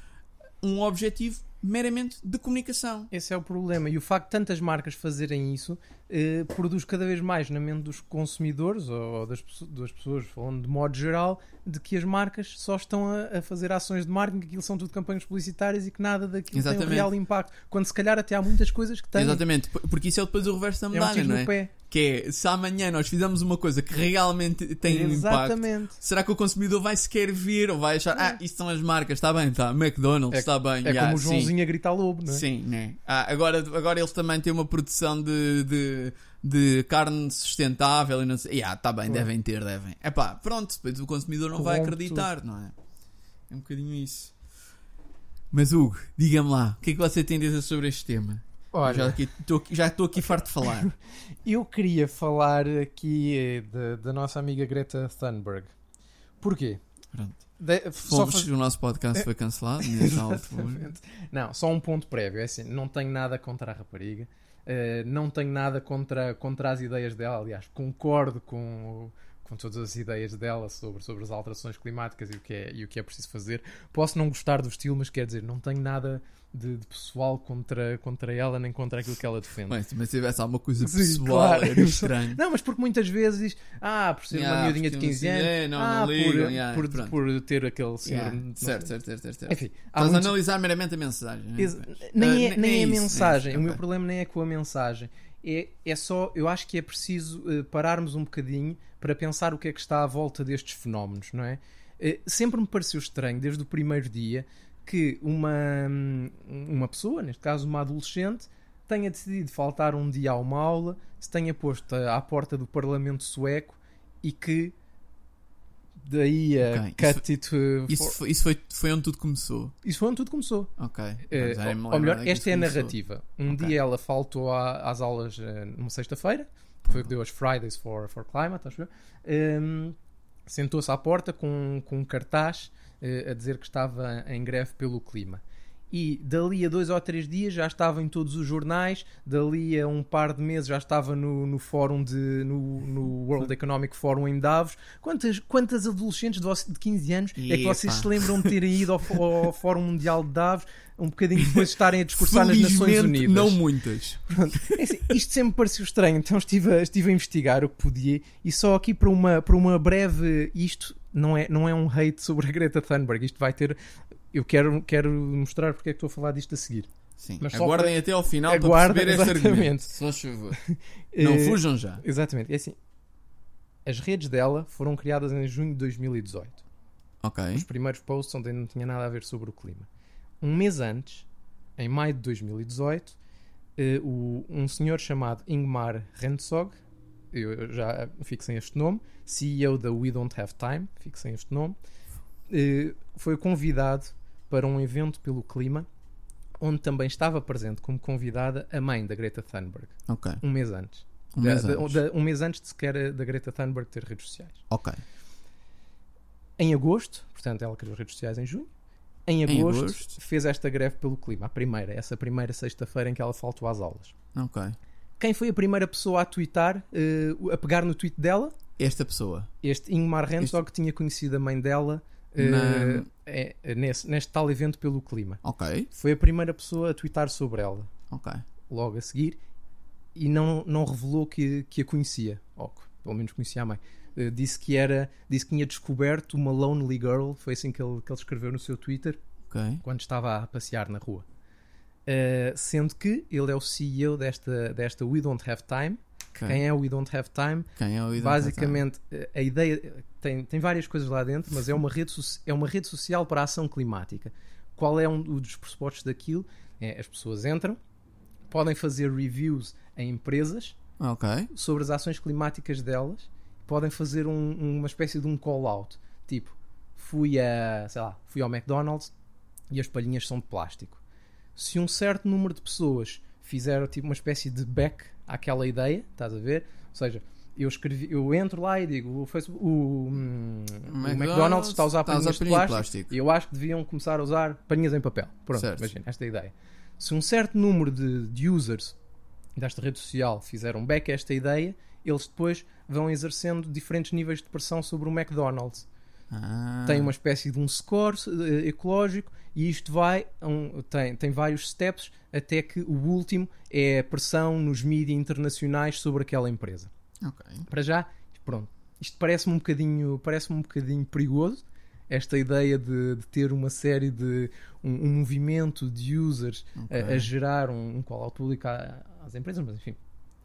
um objetivo meramente de comunicação. Esse é o problema, e o facto de tantas marcas fazerem isso eh, produz cada vez mais na mente dos consumidores ou, ou das, das pessoas, falando de modo geral, de que as marcas só estão a, a fazer ações de marketing, que aquilo são tudo campanhas publicitárias e que nada daquilo Exatamente. tem um real impacto, quando se calhar até há muitas coisas que têm. Exatamente, porque isso é depois o reverso da medalha, é um não é? Pé. Que é, se amanhã nós fizermos uma coisa que realmente tem Exatamente. um impacto, será que o consumidor vai sequer vir ou vai achar, é. ah, isto são as marcas, está bem, está, McDonald's, está é, bem. É yeah, como o Joãozinho sim. a gritar lobo, não é? Sim, né? ah, agora, agora eles também têm uma produção de, de, de carne sustentável e não sei. Ah, está bem, Ué. devem ter, devem. É pá, pronto, depois o consumidor não Corrompo vai acreditar, tudo. não é? É um bocadinho isso. Mas Hugo, diga-me lá, o que é que você tem a dizer sobre este tema? Olha, já estou aqui, aqui, aqui farto de falar. Eu queria falar aqui da nossa amiga Greta Thunberg. Porquê? Pronto. De, só faz... O nosso podcast foi cancelado. Não, só um ponto prévio. É assim, não tenho nada contra a rapariga. Uh, não tenho nada contra, contra as ideias dela. Aliás, concordo com... com todas as ideias dela sobre, sobre as alterações climáticas e o, que é, e o que é preciso fazer. Posso não gostar do estilo, mas quer dizer, não tenho nada de, de pessoal contra, contra ela, nem contra aquilo que ela defende. Mas se tivesse alguma coisa pessoal, claro. era estranho. Não, mas porque muitas vezes, ah, por ser yeah, uma miudinha de quinze anos, é, não, ah, não por, ligam, yeah, por, por ter aquele senhor... Yeah. Não, certo, certo, certo, certo. Enfim, estás muitos... a analisar meramente a mensagem. Né? Ex- nem é, uh, nem nem é, é a mensagem. É o okay. meu problema nem é com a mensagem. É, é só, eu acho que é preciso uh, pararmos um bocadinho para pensar o que é que está à volta destes fenómenos, não é? Uh, sempre me pareceu estranho, desde o primeiro dia, que uma, uma pessoa, neste caso uma adolescente, tenha decidido faltar um dia a uma aula, se tenha posto à porta do Parlamento sueco e que daí a okay. cut it for... Isso, foi, isso foi, foi onde tudo começou? Isso foi onde tudo começou. Ok. Uh, ou, ou melhor, esta é a narrativa. Começou. Um okay. dia ela faltou à, às aulas uh, numa sexta-feira, que foi o que deu as Fridays for, for Climate, acho eu. Um, sentou-se à porta com, com um cartaz uh, a dizer que estava em greve pelo clima. E dali a dois ou três dias já estava em todos os jornais, dali a um par de meses já estava no, no, fórum de, no, no World Economic Forum em Davos. Quantas, quantas adolescentes de quinze anos Epa. é que vocês se lembram de terem ido ao, ao Fórum Mundial de Davos um bocadinho depois de estarem a discursar nas Nações Unidas? Não muitas. Pronto. Isto sempre me pareceu estranho, então estive a, estive a investigar o que podia e só aqui para uma, para uma breve... Isto não é, não é um hate sobre a Greta Thunberg, isto vai ter... Eu quero, quero mostrar porque é que estou a falar disto a seguir. Sim. Mas aguardem para... até ao final Aguarda, para perceber este argumento. Só chuva. Não fujam já. Exatamente. É assim. As redes dela foram criadas em junho de dois mil e dezoito. Ok. Os primeiros posts onde não tinha nada a ver sobre o clima. Um mês antes, em maio de dois mil e dezoito, um senhor chamado Ingmar Rentzhog, eu já fixem este nome, C E O da We Don't Have Time, fixem este nome, foi convidado para um evento pelo clima, onde também estava presente como convidada a mãe da Greta Thunberg. Okay. Um mês antes. Um, da, mês, da, antes. Da, um mês antes de sequer da Greta Thunberg ter redes sociais. Ok. Em agosto, portanto ela criou redes sociais em junho, em agosto, em agosto fez esta greve pelo clima, a primeira, essa primeira sexta-feira em que ela faltou às aulas. Ok. Quem foi a primeira pessoa a tweetar, uh, a pegar no tweet dela? Esta pessoa. Este Ingmar Rentzhog, este... que tinha conhecido a mãe dela... Na... É, é, nesse, neste tal evento pelo clima. Okay. Foi a primeira pessoa a tweetar sobre ela. Okay. Logo a seguir. E não, não revelou que, que a conhecia. Ou, pelo menos conhecia a mãe. Uh, disse, que era, disse que tinha descoberto uma lonely girl. Foi assim que ele, que ele escreveu no seu Twitter. Okay. Quando estava a passear na rua. Uh, sendo que ele é o C E O desta, desta We Don't Have Time. Okay. Quem é o We Don't Have Time? Quem é o We Don't Basicamente, Have Time? A ideia tem, tem várias coisas lá dentro, mas é uma rede, é uma rede social para a ação climática. Qual é um dos pressupostos daquilo? É, as pessoas entram, podem fazer reviews em empresas, okay, sobre as ações climáticas delas, podem fazer um, uma espécie de um call-out. Tipo, fui a, sei lá, fui ao McDonald's e as palhinhas são de plástico. Se um certo número de pessoas fizeram tipo uma espécie de back àquela ideia, estás a ver? Ou seja, eu, escrevi, eu entro lá e digo o, Facebook, o, hum, McDonald's, o McDonald's está a usar palhinhas de plástico, e eu acho que deviam começar a usar palhinhas em papel. Pronto, certo. Imagina esta ideia. Se um certo número de, de users desta rede social fizeram back a esta ideia, eles depois vão exercendo diferentes níveis de pressão sobre o McDonald's. Ah. Tem uma espécie de um score ecológico e isto vai um, tem, tem vários steps até que o último é a pressão nos mídias internacionais sobre aquela empresa. Okay. Para já, pronto, isto parece-me um bocadinho, parece-me um bocadinho perigoso, esta ideia de, de ter uma série de um, um movimento de users, okay, a, a gerar um, um call-out público à, às empresas, mas enfim.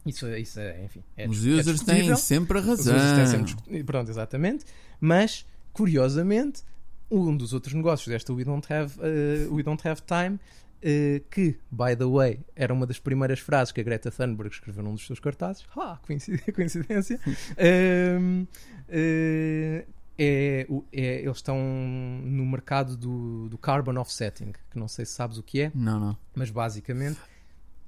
Isso, isso enfim, é, os users é têm sempre a razão. Os users têm sempre, pronto, exatamente, mas curiosamente, um dos outros negócios desta We Don't Have, uh, We Don't Have Time, uh, que, by the way, era uma das primeiras frases que a Greta Thunberg escreveu num dos seus cartazes, ah, coincidência, uh, uh, é, é, eles estão no mercado do, do carbon offsetting, que não sei se sabes o que é, não, não. Mas basicamente...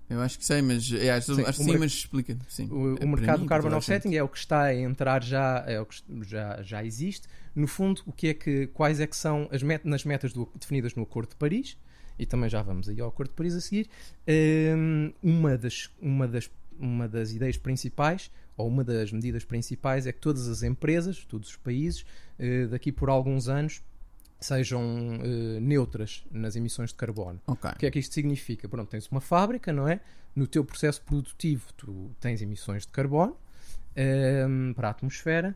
Eu acho que sei, mas é, acho, sim, acho que sim, mer- mas explica. Sim. O, o mercado do carbon offsetting é o que está a entrar já, é o que já, já existe. No fundo, o que é que, quais é que são as metas, nas metas do, definidas no Acordo de Paris, e também já vamos aí ao Acordo de Paris a seguir, um, uma, das, uma, das, uma das ideias principais, ou uma das medidas principais, é que todas as empresas, todos os países, uh, daqui por alguns anos, sejam uh, neutras nas emissões de carbono. Okay. O que é que isto significa? Pronto, tens uma fábrica, não é? No teu processo produtivo tu tens emissões de carbono um, para a atmosfera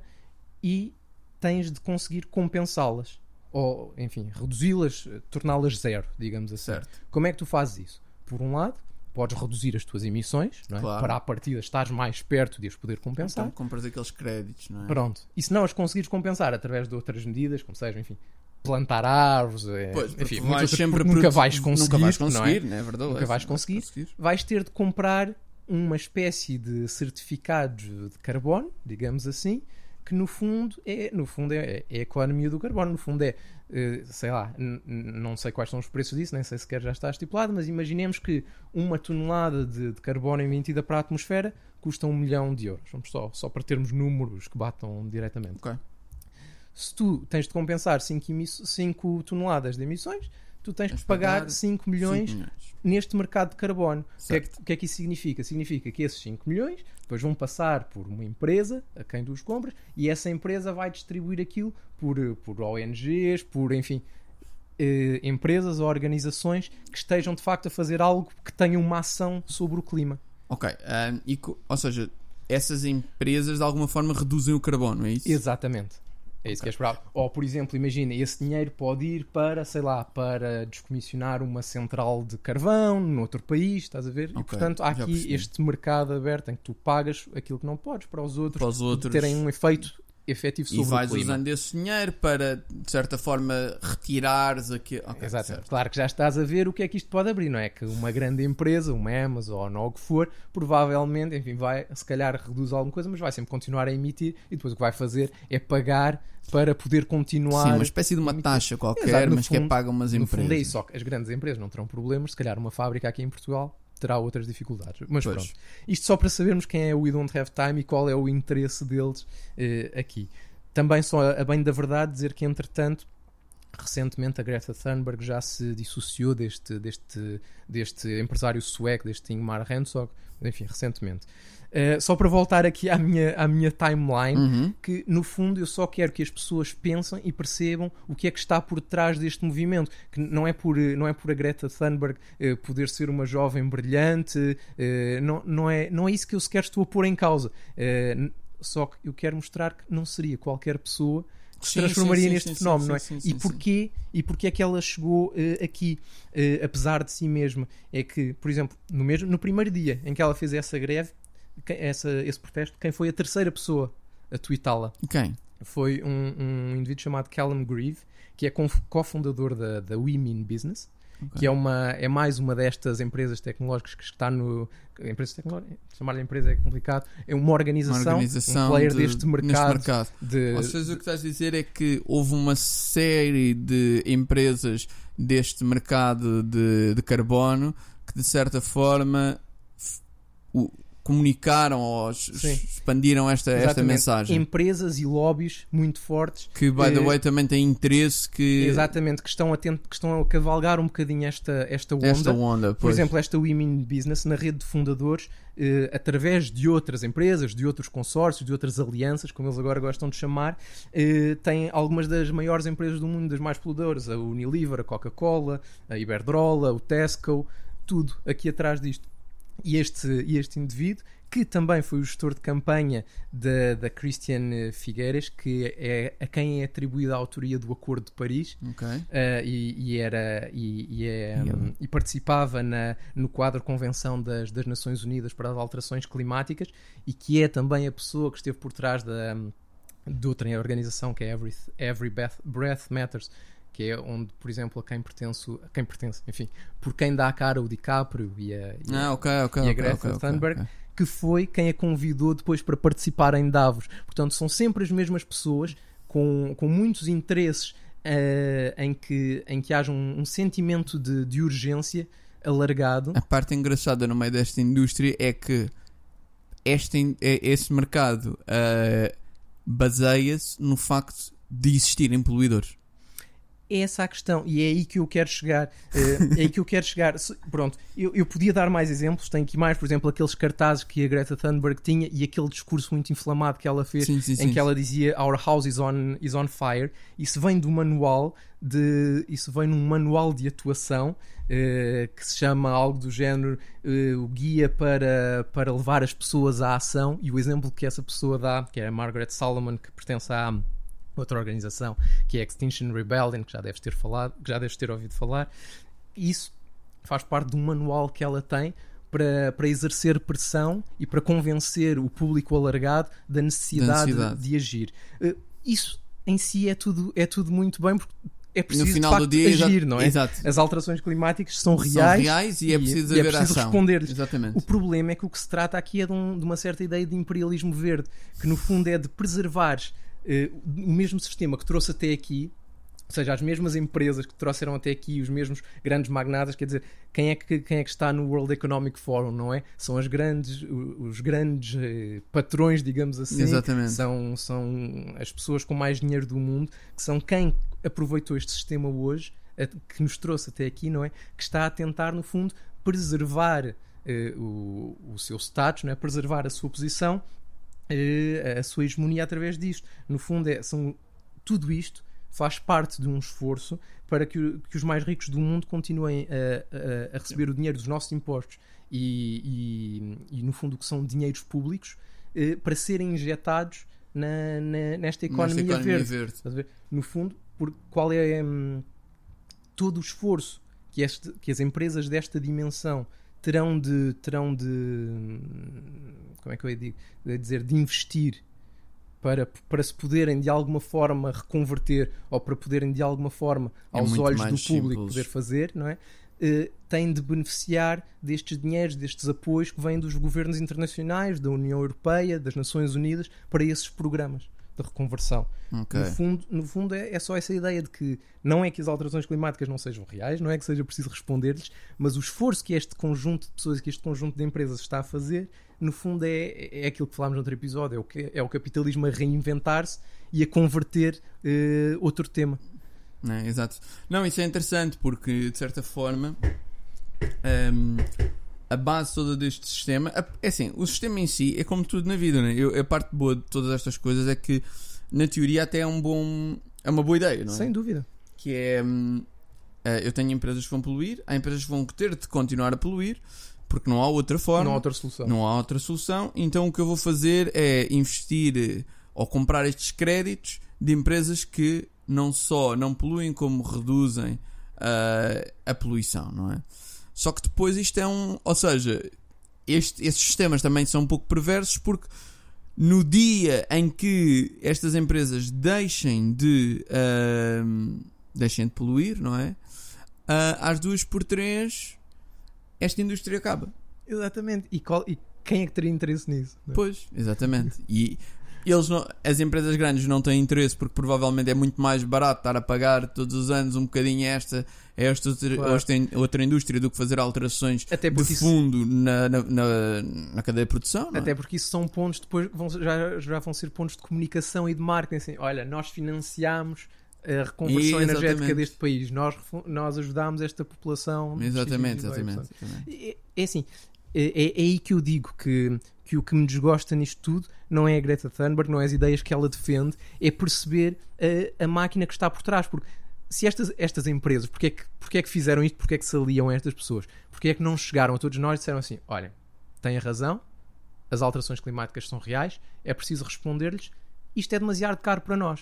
e tens de conseguir compensá-las ou, enfim, reduzi-las, torná-las zero, digamos assim. Certo. Como é que tu fazes isso? Por um lado, podes reduzir as tuas emissões, não é? Claro. Para a partida estás mais perto de as poder compensar. Então compras aqueles créditos, não é? Pronto. E se não as conseguires compensar através de outras medidas, como seja, enfim, plantar árvores, pois, enfim, vais outra, sempre nunca, produ- vais nunca vais conseguir, não é? Não é verdade? Nunca vais conseguir, conseguir, vais ter de comprar uma espécie de certificados de carbono, digamos assim, que no fundo é, no fundo é, é a economia do carbono, no fundo é, sei lá, n- não sei quais são os preços disso, nem sei sequer já está estipulado, mas imaginemos que uma tonelada de, de carbono emitida para a atmosfera custa um milhão de euros, vamos só, só para termos números que batam diretamente. Ok. Se tu tens de compensar cinco toneladas de emissões, tu tens de pagar cinco milhões neste mercado de carbono. O que, é que, que é que isso significa? Significa que esses cinco milhões depois vão passar por uma empresa a quem tu os compras e essa empresa vai distribuir aquilo por, por O N Gs, por, enfim, eh, empresas ou organizações que estejam de facto a fazer algo que tenha uma ação sobre o clima. Ok, um, e, ou seja, essas empresas de alguma forma reduzem o carbono, é isso? Exatamente. É isso, okay, que é esperado. Ou, por exemplo, imagina, esse dinheiro pode ir para, sei lá, para descomissionar uma central de carvão noutro país, estás a ver? Okay. E, portanto, há aqui este mercado aberto em que tu pagas aquilo que não podes para os outros, para os outros... terem um efeito efetivo sobre o clima. E vais usando esse dinheiro para, de certa forma, retirares aquilo. Okay, exato. Certo. Claro que já estás a ver o que é que isto pode abrir, não é? Que uma grande empresa, uma Amazon ou o que for, provavelmente, enfim, vai, se calhar, reduz alguma coisa, mas vai sempre continuar a emitir e depois o que vai fazer é pagar para poder continuar... Sim, uma espécie de uma taxa qualquer, exato, mas fundo, que é paga umas empresas. No fundo é isso, só que as grandes empresas não terão problemas, se calhar uma fábrica aqui em Portugal terá outras dificuldades, mas pois, pronto. Isto só para sabermos quem é o We Don't Have Time e qual é o interesse deles eh, aqui. Também só a, a bem da verdade dizer que, entretanto, recentemente a Greta Thunberg já se dissociou deste, deste, deste empresário sueco, deste Ingmar Rentzhog, enfim, recentemente. Uh, só para voltar aqui à minha, à minha timeline, uhum, que no fundo eu só quero que as pessoas pensem e percebam o que é que está por trás deste movimento, que não é por, não é por a Greta Thunberg uh, poder ser uma jovem brilhante, uh, não, não, é, não é isso que eu sequer estou a pôr em causa, uh, só que eu quero mostrar que não seria qualquer pessoa que se sim, transformaria sim, sim, neste sim, fenómeno, sim, não é? Sim, sim, e, porquê, e porquê é que ela chegou uh, aqui, uh, apesar de si mesma? É que, por exemplo, no, mesmo, no primeiro dia em que ela fez essa greve, quem, essa, esse protesto, quem foi a terceira pessoa a tweetá-la? Quem? Foi um, um indivíduo chamado Callum Grieve, que é cofundador da, da We Mean Business, okay. que é, uma, é mais uma destas empresas tecnológicas que está no... Empresas tecnológicas, chamar-lhe empresa é complicado. É uma organização, uma organização um player de, deste mercado. mercado. De, Ou seja, de... o que estás a dizer é que houve uma série de empresas deste mercado de, de carbono que, de certa forma... O, comunicaram ou expandiram esta, esta mensagem. Empresas e lobbies muito fortes. Que, by the eh, way, também têm interesse que... Exatamente, que estão a, tent, que estão a cavalgar um bocadinho esta, esta onda. Esta onda, pois. Por exemplo, esta We Mean Business, na rede de fundadores, eh, através de outras empresas, de outros consórcios, de outras alianças, como eles agora gostam de chamar, eh, tem algumas das maiores empresas do mundo, das mais poluidoras, a Unilever, a Coca-Cola, a Iberdrola, o Tesco, tudo aqui atrás disto. E este, este indivíduo, que também foi o gestor de campanha da, da Christiane Figueres, que é a quem é atribuída a autoria do Acordo de Paris, okay. uh, e, e, era, e, e, é, um, e participava na, no quadro Convenção das, das Nações Unidas para as Alterações Climáticas, e que é também a pessoa que esteve por trás da, de outra organização, que é Every, Every Breath, Breath Matters, que é onde, por exemplo, a quem pertence, a quem pertence, enfim, por quem dá a cara o DiCaprio e a, e ah, okay, okay, e a Greta okay, okay, Thunberg, okay. que foi quem a convidou depois para participar em Davos. Portanto, são sempre as mesmas pessoas com, com muitos interesses uh, em, que, em que haja um, um sentimento de, de urgência alargado. A parte engraçada no meio desta indústria é que este, este mercado uh, baseia-se no facto de existirem poluidores. É essa a questão, e é aí que eu quero chegar. É aí que eu quero chegar. Pronto, eu, eu podia dar mais exemplos. Tenho aqui mais, por exemplo, aqueles cartazes que a Greta Thunberg tinha e aquele discurso muito inflamado que ela fez, sim, sim, em sim, que sim. ela dizia "Our house is on, is on fire". Isso vem do manual de, isso vem num manual de atuação eh, que se chama algo do género eh, o guia para, para levar as pessoas à ação. E o exemplo que essa pessoa dá, que é a Margaret Solomon, que pertence à outra organização, que é a Extinction Rebellion, que já deves ter falado, que já deves ter ouvido falar. Isso faz parte de um manual que ela tem para, para exercer pressão e para convencer o público alargado da necessidade, da necessidade. De, de agir. Isso em si é tudo, é tudo muito bem, porque é preciso, no final de facto, do dia, agir, exato, não é? Exato. As alterações climáticas são reais, são reais e é preciso, e, haver e é preciso ação. Responder-lhes. Exatamente. O problema é que o que se trata aqui é de, um, de uma certa ideia de imperialismo verde, que no fundo é de preservar Uh, o mesmo sistema que trouxe até aqui, ou seja, as mesmas empresas que trouxeram até aqui, os mesmos grandes magnatas. Quer dizer, quem é que, quem é que está no World Economic Forum, não é? São as grandes, os grandes uh, patrões, digamos assim. Exatamente. São, são as pessoas com mais dinheiro do mundo, que são quem aproveitou este sistema hoje, a, que nos trouxe até aqui, não é? Que está a tentar, no fundo, preservar uh, o, o seu status, não é? Preservar a sua posição, a sua hegemonia através disto. No fundo, é, são, tudo isto faz parte de um esforço para que, o, que os mais ricos do mundo continuem a, a, a receber o dinheiro dos nossos impostos e, e, e no fundo, que são dinheiros públicos eh, para serem injetados na, na, nesta economia, nesta economia verde. verde. No fundo, por, qual é hum, todo o esforço que, este, que as empresas desta dimensão terão de, terão de como é que eu ia dizer, de investir para, para se poderem de alguma forma reconverter ou para poderem de alguma forma aos é olhos do público simples. Poder fazer, não é? Uh, têm de beneficiar destes dinheiros, destes apoios que vêm dos governos internacionais, da União Europeia, das Nações Unidas, para esses programas de reconversão. Okay. No fundo, no fundo é, é só essa ideia de que não é que as alterações climáticas não sejam reais, não é que seja preciso responder-lhes, mas o esforço que este conjunto de pessoas, que este conjunto de empresas está a fazer, no fundo é, é aquilo que falámos no outro episódio, é o, que, é o capitalismo a reinventar-se e a converter uh, outro tema. É, exato. Não, isso é interessante porque, de certa forma, um, a base toda deste sistema é assim, o sistema em si é como tudo na vida, né? Eu, a parte boa de todas estas coisas é que na teoria até é um bom é uma boa ideia, não é? Sem dúvida. Que é, eu tenho empresas que vão poluir, há empresas que vão ter de continuar a poluir porque não há outra forma, não há outra solução, não há outra solução. Então o que eu vou fazer é investir ou comprar estes créditos de empresas que não só não poluem, como reduzem uh, a poluição, não é? Só que depois isto é um... Ou seja, este, estes sistemas também são um pouco perversos, porque no dia em que estas empresas deixem de... Uh, deixem de poluir, não é? Uh, às duas por três, esta indústria acaba. Exatamente. E, qual, e quem é que teria interesse nisso? Não? Pois, exatamente. E eles não, as empresas grandes não têm interesse, porque provavelmente é muito mais barato estar a pagar todos os anos um bocadinho esta, esta, outra, claro. esta outra indústria do que fazer alterações de fundo isso, na, na, na, na cadeia de produção. Não é? Até porque isso são pontos, depois vão, já, já vão ser pontos de comunicação e de marketing. Assim, olha, nós financiamos a reconversão exatamente. energética deste país, nós, nós ajudámos esta população. Exatamente, de... exatamente. É, é assim, é, é aí que eu digo que, que o que me desgosta nisto tudo não é a Greta Thunberg, não é as ideias que ela defende, é perceber a, a máquina que está por trás, porque se estas, estas empresas, porque é, que, porque é que fizeram isto, porque é que se aliam a estas pessoas, porque é que não chegaram a todos nós e disseram assim, olha, têm razão, as alterações climáticas são reais, é preciso responder-lhes, isto é demasiado caro para nós.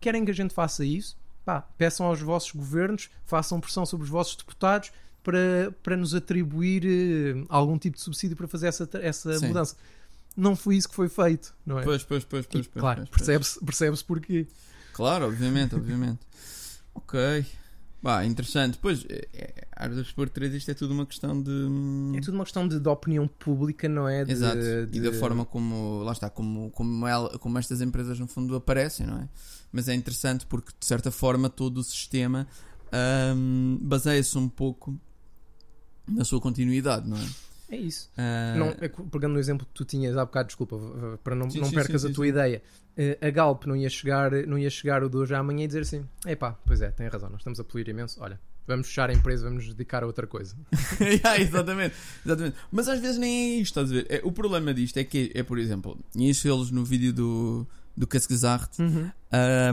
Querem que a gente faça isso? Pá, peçam aos vossos governos, façam pressão sobre os vossos deputados para, para nos atribuir uh, algum tipo de subsídio para fazer essa, essa mudança. Não foi isso que foi feito, não é? Pois, pois, pois, pois. E, pois claro, pois, percebe-se, percebe-se porquê. Claro, obviamente, obviamente. Ok. Bah, interessante. Pois, às vezes por três isto é tudo uma questão de... É tudo uma questão de, de opinião pública, não é? De, Exato. De... E da forma como, lá está, como, como, ela, como estas empresas no fundo aparecem, não é? Mas é interessante porque, de certa forma, todo o sistema um, baseia-se um pouco na sua continuidade, não é? É isso. Uh... Não, pegando no exemplo que tu tinhas há bocado, desculpa, para não, sim, não sim, percas sim, a sim, tua sim. ideia, uh, a Galp não ia chegar, não ia chegar o de hoje à manhã e dizer assim, epá, pois é, tem razão, nós estamos a poluir imenso, olha, vamos fechar a empresa, vamos nos dedicar a outra coisa. yeah, exatamente, exatamente. Mas às vezes nem é isto, estás a ver? É, o problema disto é que, é por exemplo, e isso eles no vídeo do... do Kurzgesagt, uhum.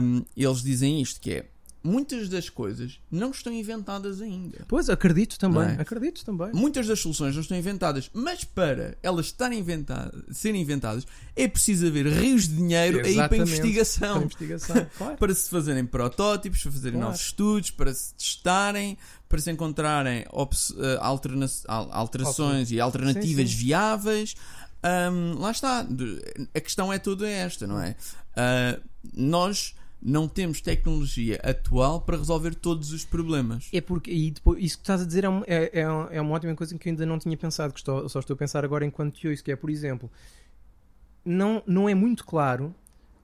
um, eles dizem isto, que é muitas das coisas não estão inventadas ainda. Pois, acredito também, é? acredito também. Muitas das soluções não estão inventadas, mas para elas estarem inventadas, serem inventadas, é preciso haver rios de dinheiro Exatamente. aí para investigação. Para, investigação. Claro. Para se fazerem protótipos, para fazerem claro. novos estudos, para se testarem, para se encontrarem obs- alterna- alterações Alter. e alternativas sim, sim. viáveis. Um, lá está, a questão é toda esta, não é? Uh, nós não temos tecnologia atual para resolver todos os problemas. É porque, e depois, isso que estás a dizer é, um, é, é uma ótima coisa que eu ainda não tinha pensado, que estou, só estou a pensar agora enquanto te ouço, que é, por exemplo, não, não é muito claro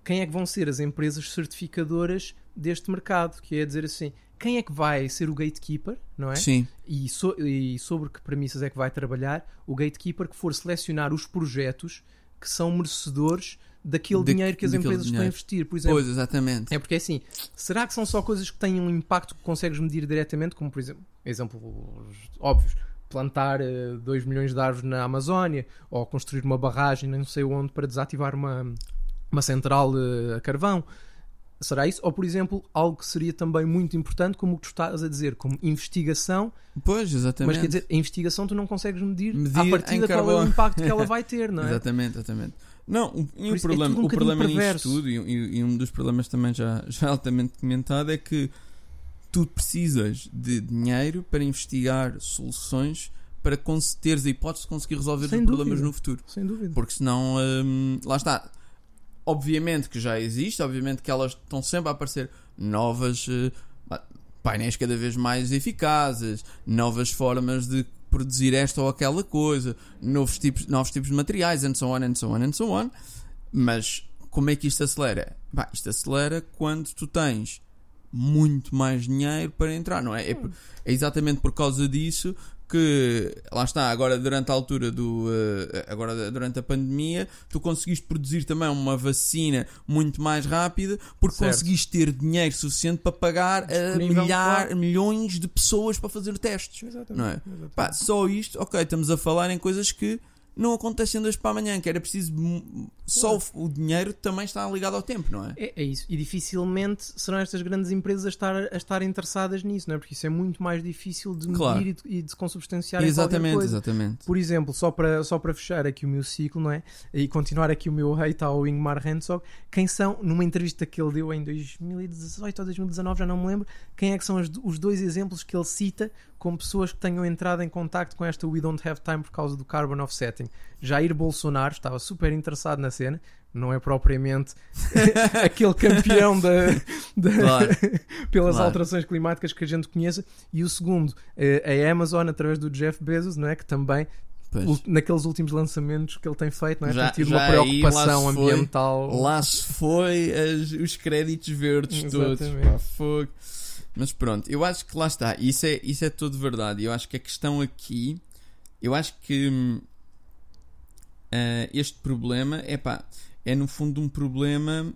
quem é que vão ser as empresas certificadoras deste mercado, que é dizer assim, quem é que vai ser o gatekeeper, não é? Sim. E, so, e sobre que premissas é que vai trabalhar o gatekeeper que for selecionar os projetos que são merecedores daquele de, dinheiro que as empresas dinheiro. estão a investir, por exemplo. Pois, exatamente. É porque é assim, será que são só coisas que têm um impacto que consegues medir diretamente, como por exemplo, exemplos óbvios, plantar dois milhões de árvores na Amazónia, ou construir uma barragem não sei onde para desativar uma, uma central a carvão? Será isso? Ou, por exemplo, algo que seria também muito importante, como o que tu estás a dizer, como investigação. Pois, exatamente. Mas quer dizer, a investigação tu não consegues medir, medir à partida qual é o impacto que ela vai ter, não é? Exatamente, exatamente. Não, um, um problema, é um o problema nisto tudo, e, e, e um dos problemas também já, já altamente comentado, é que tu precisas de dinheiro para investigar soluções para teres a hipótese de conseguir resolver sem os dúvida, problemas no futuro. Sem dúvida. Porque senão, hum, lá está... Obviamente que já existe, obviamente que elas estão sempre a aparecer novas uh, painéis cada vez mais eficazes, novas formas de produzir esta ou aquela coisa, novos tipos, novos tipos de materiais, and so on, and so on, and so on. Mas como é que isto acelera? Bah, isto acelera quando tu tens muito mais dinheiro para entrar, não é? É, é exatamente por causa disso que, lá está, agora durante a altura do... Agora durante a pandemia, tu conseguiste produzir também uma vacina muito mais rápida porque certo. conseguiste ter dinheiro suficiente para pagar a milhar, para... milhões de pessoas para fazer testes. Exatamente. Não é? Exatamente. Pá, só isto, ok, estamos a falar em coisas que não acontece em dois para amanhã, que era preciso... Só o, o dinheiro também está ligado ao tempo, não é? É, é isso. E dificilmente serão estas grandes empresas a estar, a estar interessadas nisso, não é? Porque isso é muito mais difícil de medir, claro, e, de, e de se consubstanciar. Exatamente, em coisa. Exatamente. Por exemplo, só para, só para fechar aqui o meu ciclo, não é? E continuar aqui o meu hate ao Ingmar Rentzhog, quem são, numa entrevista que ele deu em dois mil e dezoito ou dois mil e dezanove, já não me lembro, quem é que são os, os dois exemplos que ele cita com pessoas que tenham entrado em contacto com esta We Don't Have Time por causa do carbon offsetting. Jair Bolsonaro estava super interessado na cena, não é propriamente aquele campeão da, da, claro, pelas, claro, alterações climáticas que a gente conheça. E o segundo, a Amazon, através do Jeff Bezos, não é? Que também, pois, naqueles últimos lançamentos que ele tem feito, não é? Já, tem tido uma preocupação aí, lá foi, ambiental. Lá se foi as, os créditos verdes. Exatamente. Todos. Pá, fogo. Mas pronto, eu acho que lá está, isso é, isso é tudo verdade. Eu acho que a questão aqui, eu acho que uh, este problema é, pá, é no fundo um problema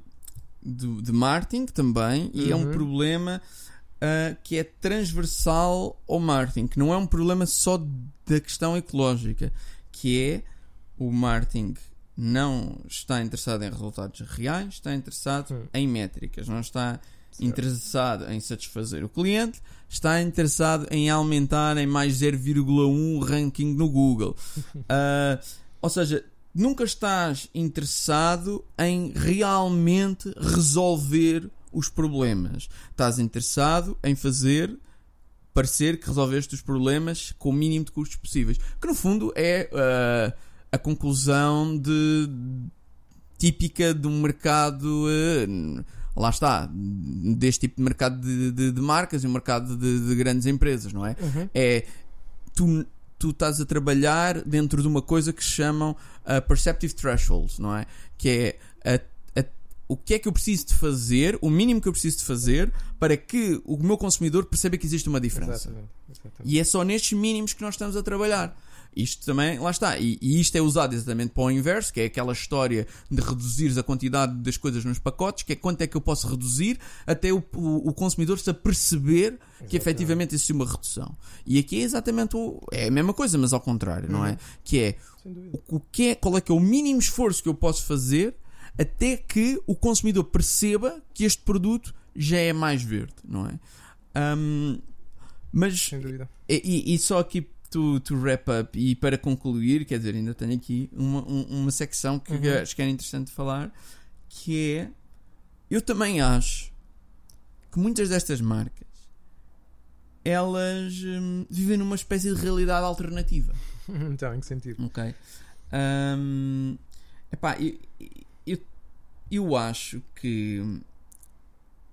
de, de marketing também, e uhum, é um problema uh, que é transversal ao marketing, que não é um problema só da questão ecológica, que é o marketing não está interessado em resultados reais, está interessado, uhum, em métricas, não está... interessado em satisfazer o cliente, está interessado em aumentar em mais zero vírgula um ranking no Google. Uh, ou seja, nunca estás interessado em realmente resolver os problemas. Estás interessado em fazer parecer que resolveste os problemas com o mínimo de custos possíveis. Que no fundo é uh, a conclusão de, típica de um mercado... Uh, lá está, deste tipo de mercado de, de, de marcas e um mercado de, de grandes empresas, não é? Uhum. É tu, tu estás a trabalhar dentro de uma coisa que se chamam uh, perceptive thresholds, não é? Que é a, a, o que é que eu preciso de fazer, o mínimo que eu preciso de fazer para que o meu consumidor perceba que existe uma diferença. Exatamente. Exatamente. E é só nestes mínimos que nós estamos a trabalhar. Isto também, lá está, e, e isto é usado exatamente para o inverso, que é aquela história de reduzires a quantidade das coisas nos pacotes, que é quanto é que eu posso reduzir até o, o, o consumidor se aperceber, exatamente, que efetivamente existe uma redução. E aqui é exatamente o, é a mesma coisa, mas ao contrário, não é? Que é, o, o que é, qual é que é o mínimo esforço que eu posso fazer até que o consumidor perceba que este produto já é mais verde, não é? Um, mas, e, e só aqui To, to wrap up e para concluir, quer dizer, ainda tenho aqui uma, uma secção que, uhum, acho que era interessante falar, que é, eu também acho que muitas destas marcas, elas hum, vivem numa espécie de realidade alternativa. Então, em que sentido? Ok. Um, epá, eu, eu, eu acho que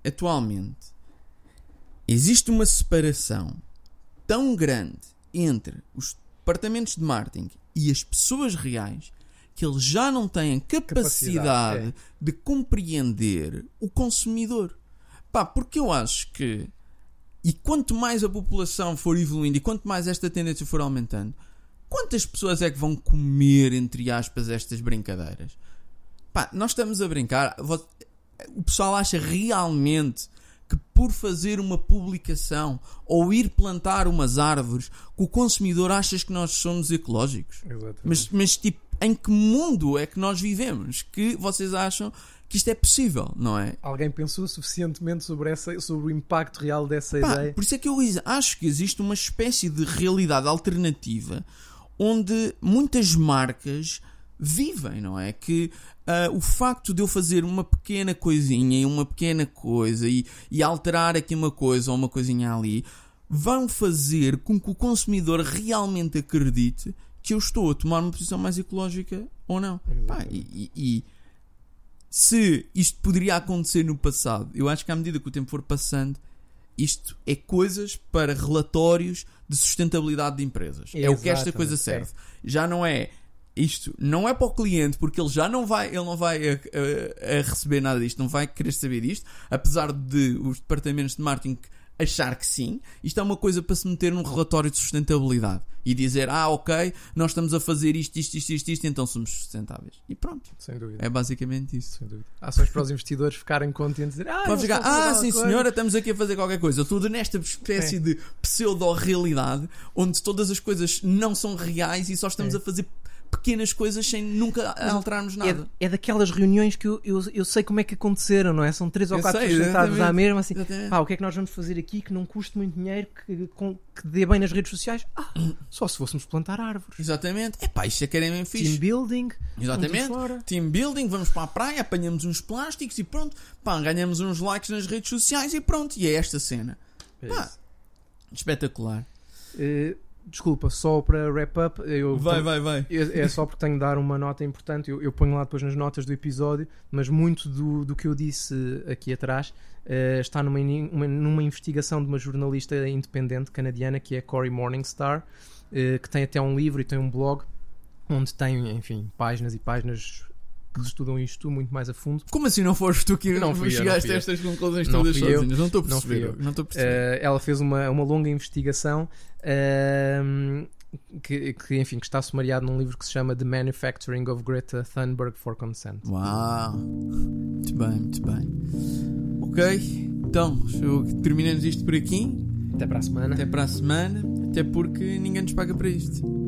atualmente existe uma separação tão grande entre os departamentos de marketing e as pessoas reais, que eles já não têm capacidade, capacidade é. de compreender o consumidor. Pá, porque eu acho que, e quanto mais a população for evoluindo e quanto mais esta tendência for aumentando, quantas pessoas é que vão comer, entre aspas, estas brincadeiras? Pá, nós estamos a brincar, o pessoal acha realmente que por fazer uma publicação ou ir plantar umas árvores que o consumidor achas que nós somos ecológicos? Mas, mas tipo, em que mundo é que nós vivemos que vocês acham que isto é possível, não é? Alguém pensou suficientemente sobre, essa, sobre o impacto real dessa, pá, ideia? Por isso é que eu acho que existe uma espécie de realidade alternativa onde muitas marcas vivem, não é? Que uh, o facto de eu fazer uma pequena coisinha e uma pequena coisa e, e alterar aqui uma coisa ou uma coisinha ali, vão fazer com que o consumidor realmente acredite que eu estou a tomar uma posição mais ecológica ou não. Pá, e, e, e se isto poderia acontecer no passado, eu acho que à medida que o tempo for passando, isto é coisas para relatórios de sustentabilidade de empresas. Exatamente. É o que esta coisa serve. É. Já não é... Isto não é para o cliente, porque ele já não vai, ele não vai a, a, a receber nada disto, não vai querer saber disto, apesar de os departamentos de marketing achar que sim. Isto é uma coisa para se meter num relatório de sustentabilidade e dizer, ah, ok, nós estamos a fazer isto, isto, isto, isto, isto, então somos sustentáveis. E pronto. Sem dúvida. É basicamente isso. Sem dúvida. Ações para os investidores ficarem contentes e dizer, ah, ficar, ah sim coisa. Senhora, estamos aqui a fazer qualquer coisa. Tudo nesta espécie é. de pseudo-realidade, onde todas as coisas não são reais e só estamos é. a fazer pequenas coisas sem nunca alterarmos nada. É, é daquelas reuniões que eu, eu, eu sei como é que aconteceram, não é? São três ou quatro pessoas sentadas à mesma, assim, pá, o que é que nós vamos fazer aqui que não custe muito dinheiro, que, com, que dê bem nas redes sociais? Ah, só se fôssemos plantar árvores. Exatamente. É pá, isto é que era bem fixe. Team building. Exatamente. Team building, vamos para a praia, apanhamos uns plásticos e pronto, pá, ganhamos uns likes nas redes sociais e pronto. E é esta cena. É pá, espetacular. Uh, desculpa, só para wrap up, eu vai, tenho, vai, vai. É, é só porque tenho de dar uma nota importante. Eu, eu ponho lá depois nas notas do episódio, mas muito do, do que eu disse aqui atrás uh, está numa, uma, numa investigação de uma jornalista independente canadiana que é Cory Morningstar, uh, que tem até um livro e tem um blog onde tem, enfim, páginas e páginas que estudam isto muito mais a fundo. Como assim não foste tu que não chegaste a estas conclusões todas sozinhas? Não estou a perceber. Não estou a perceber. Uh, ela fez uma, uma longa investigação uh, que, que, enfim, que está sumariado num livro que se chama The Manufacturing of Greta Thunberg for Consent. Uau! Muito bem, muito bem. Ok, então terminamos isto por aqui. Até para a semana. Até para a semana, até porque ninguém nos paga para isto.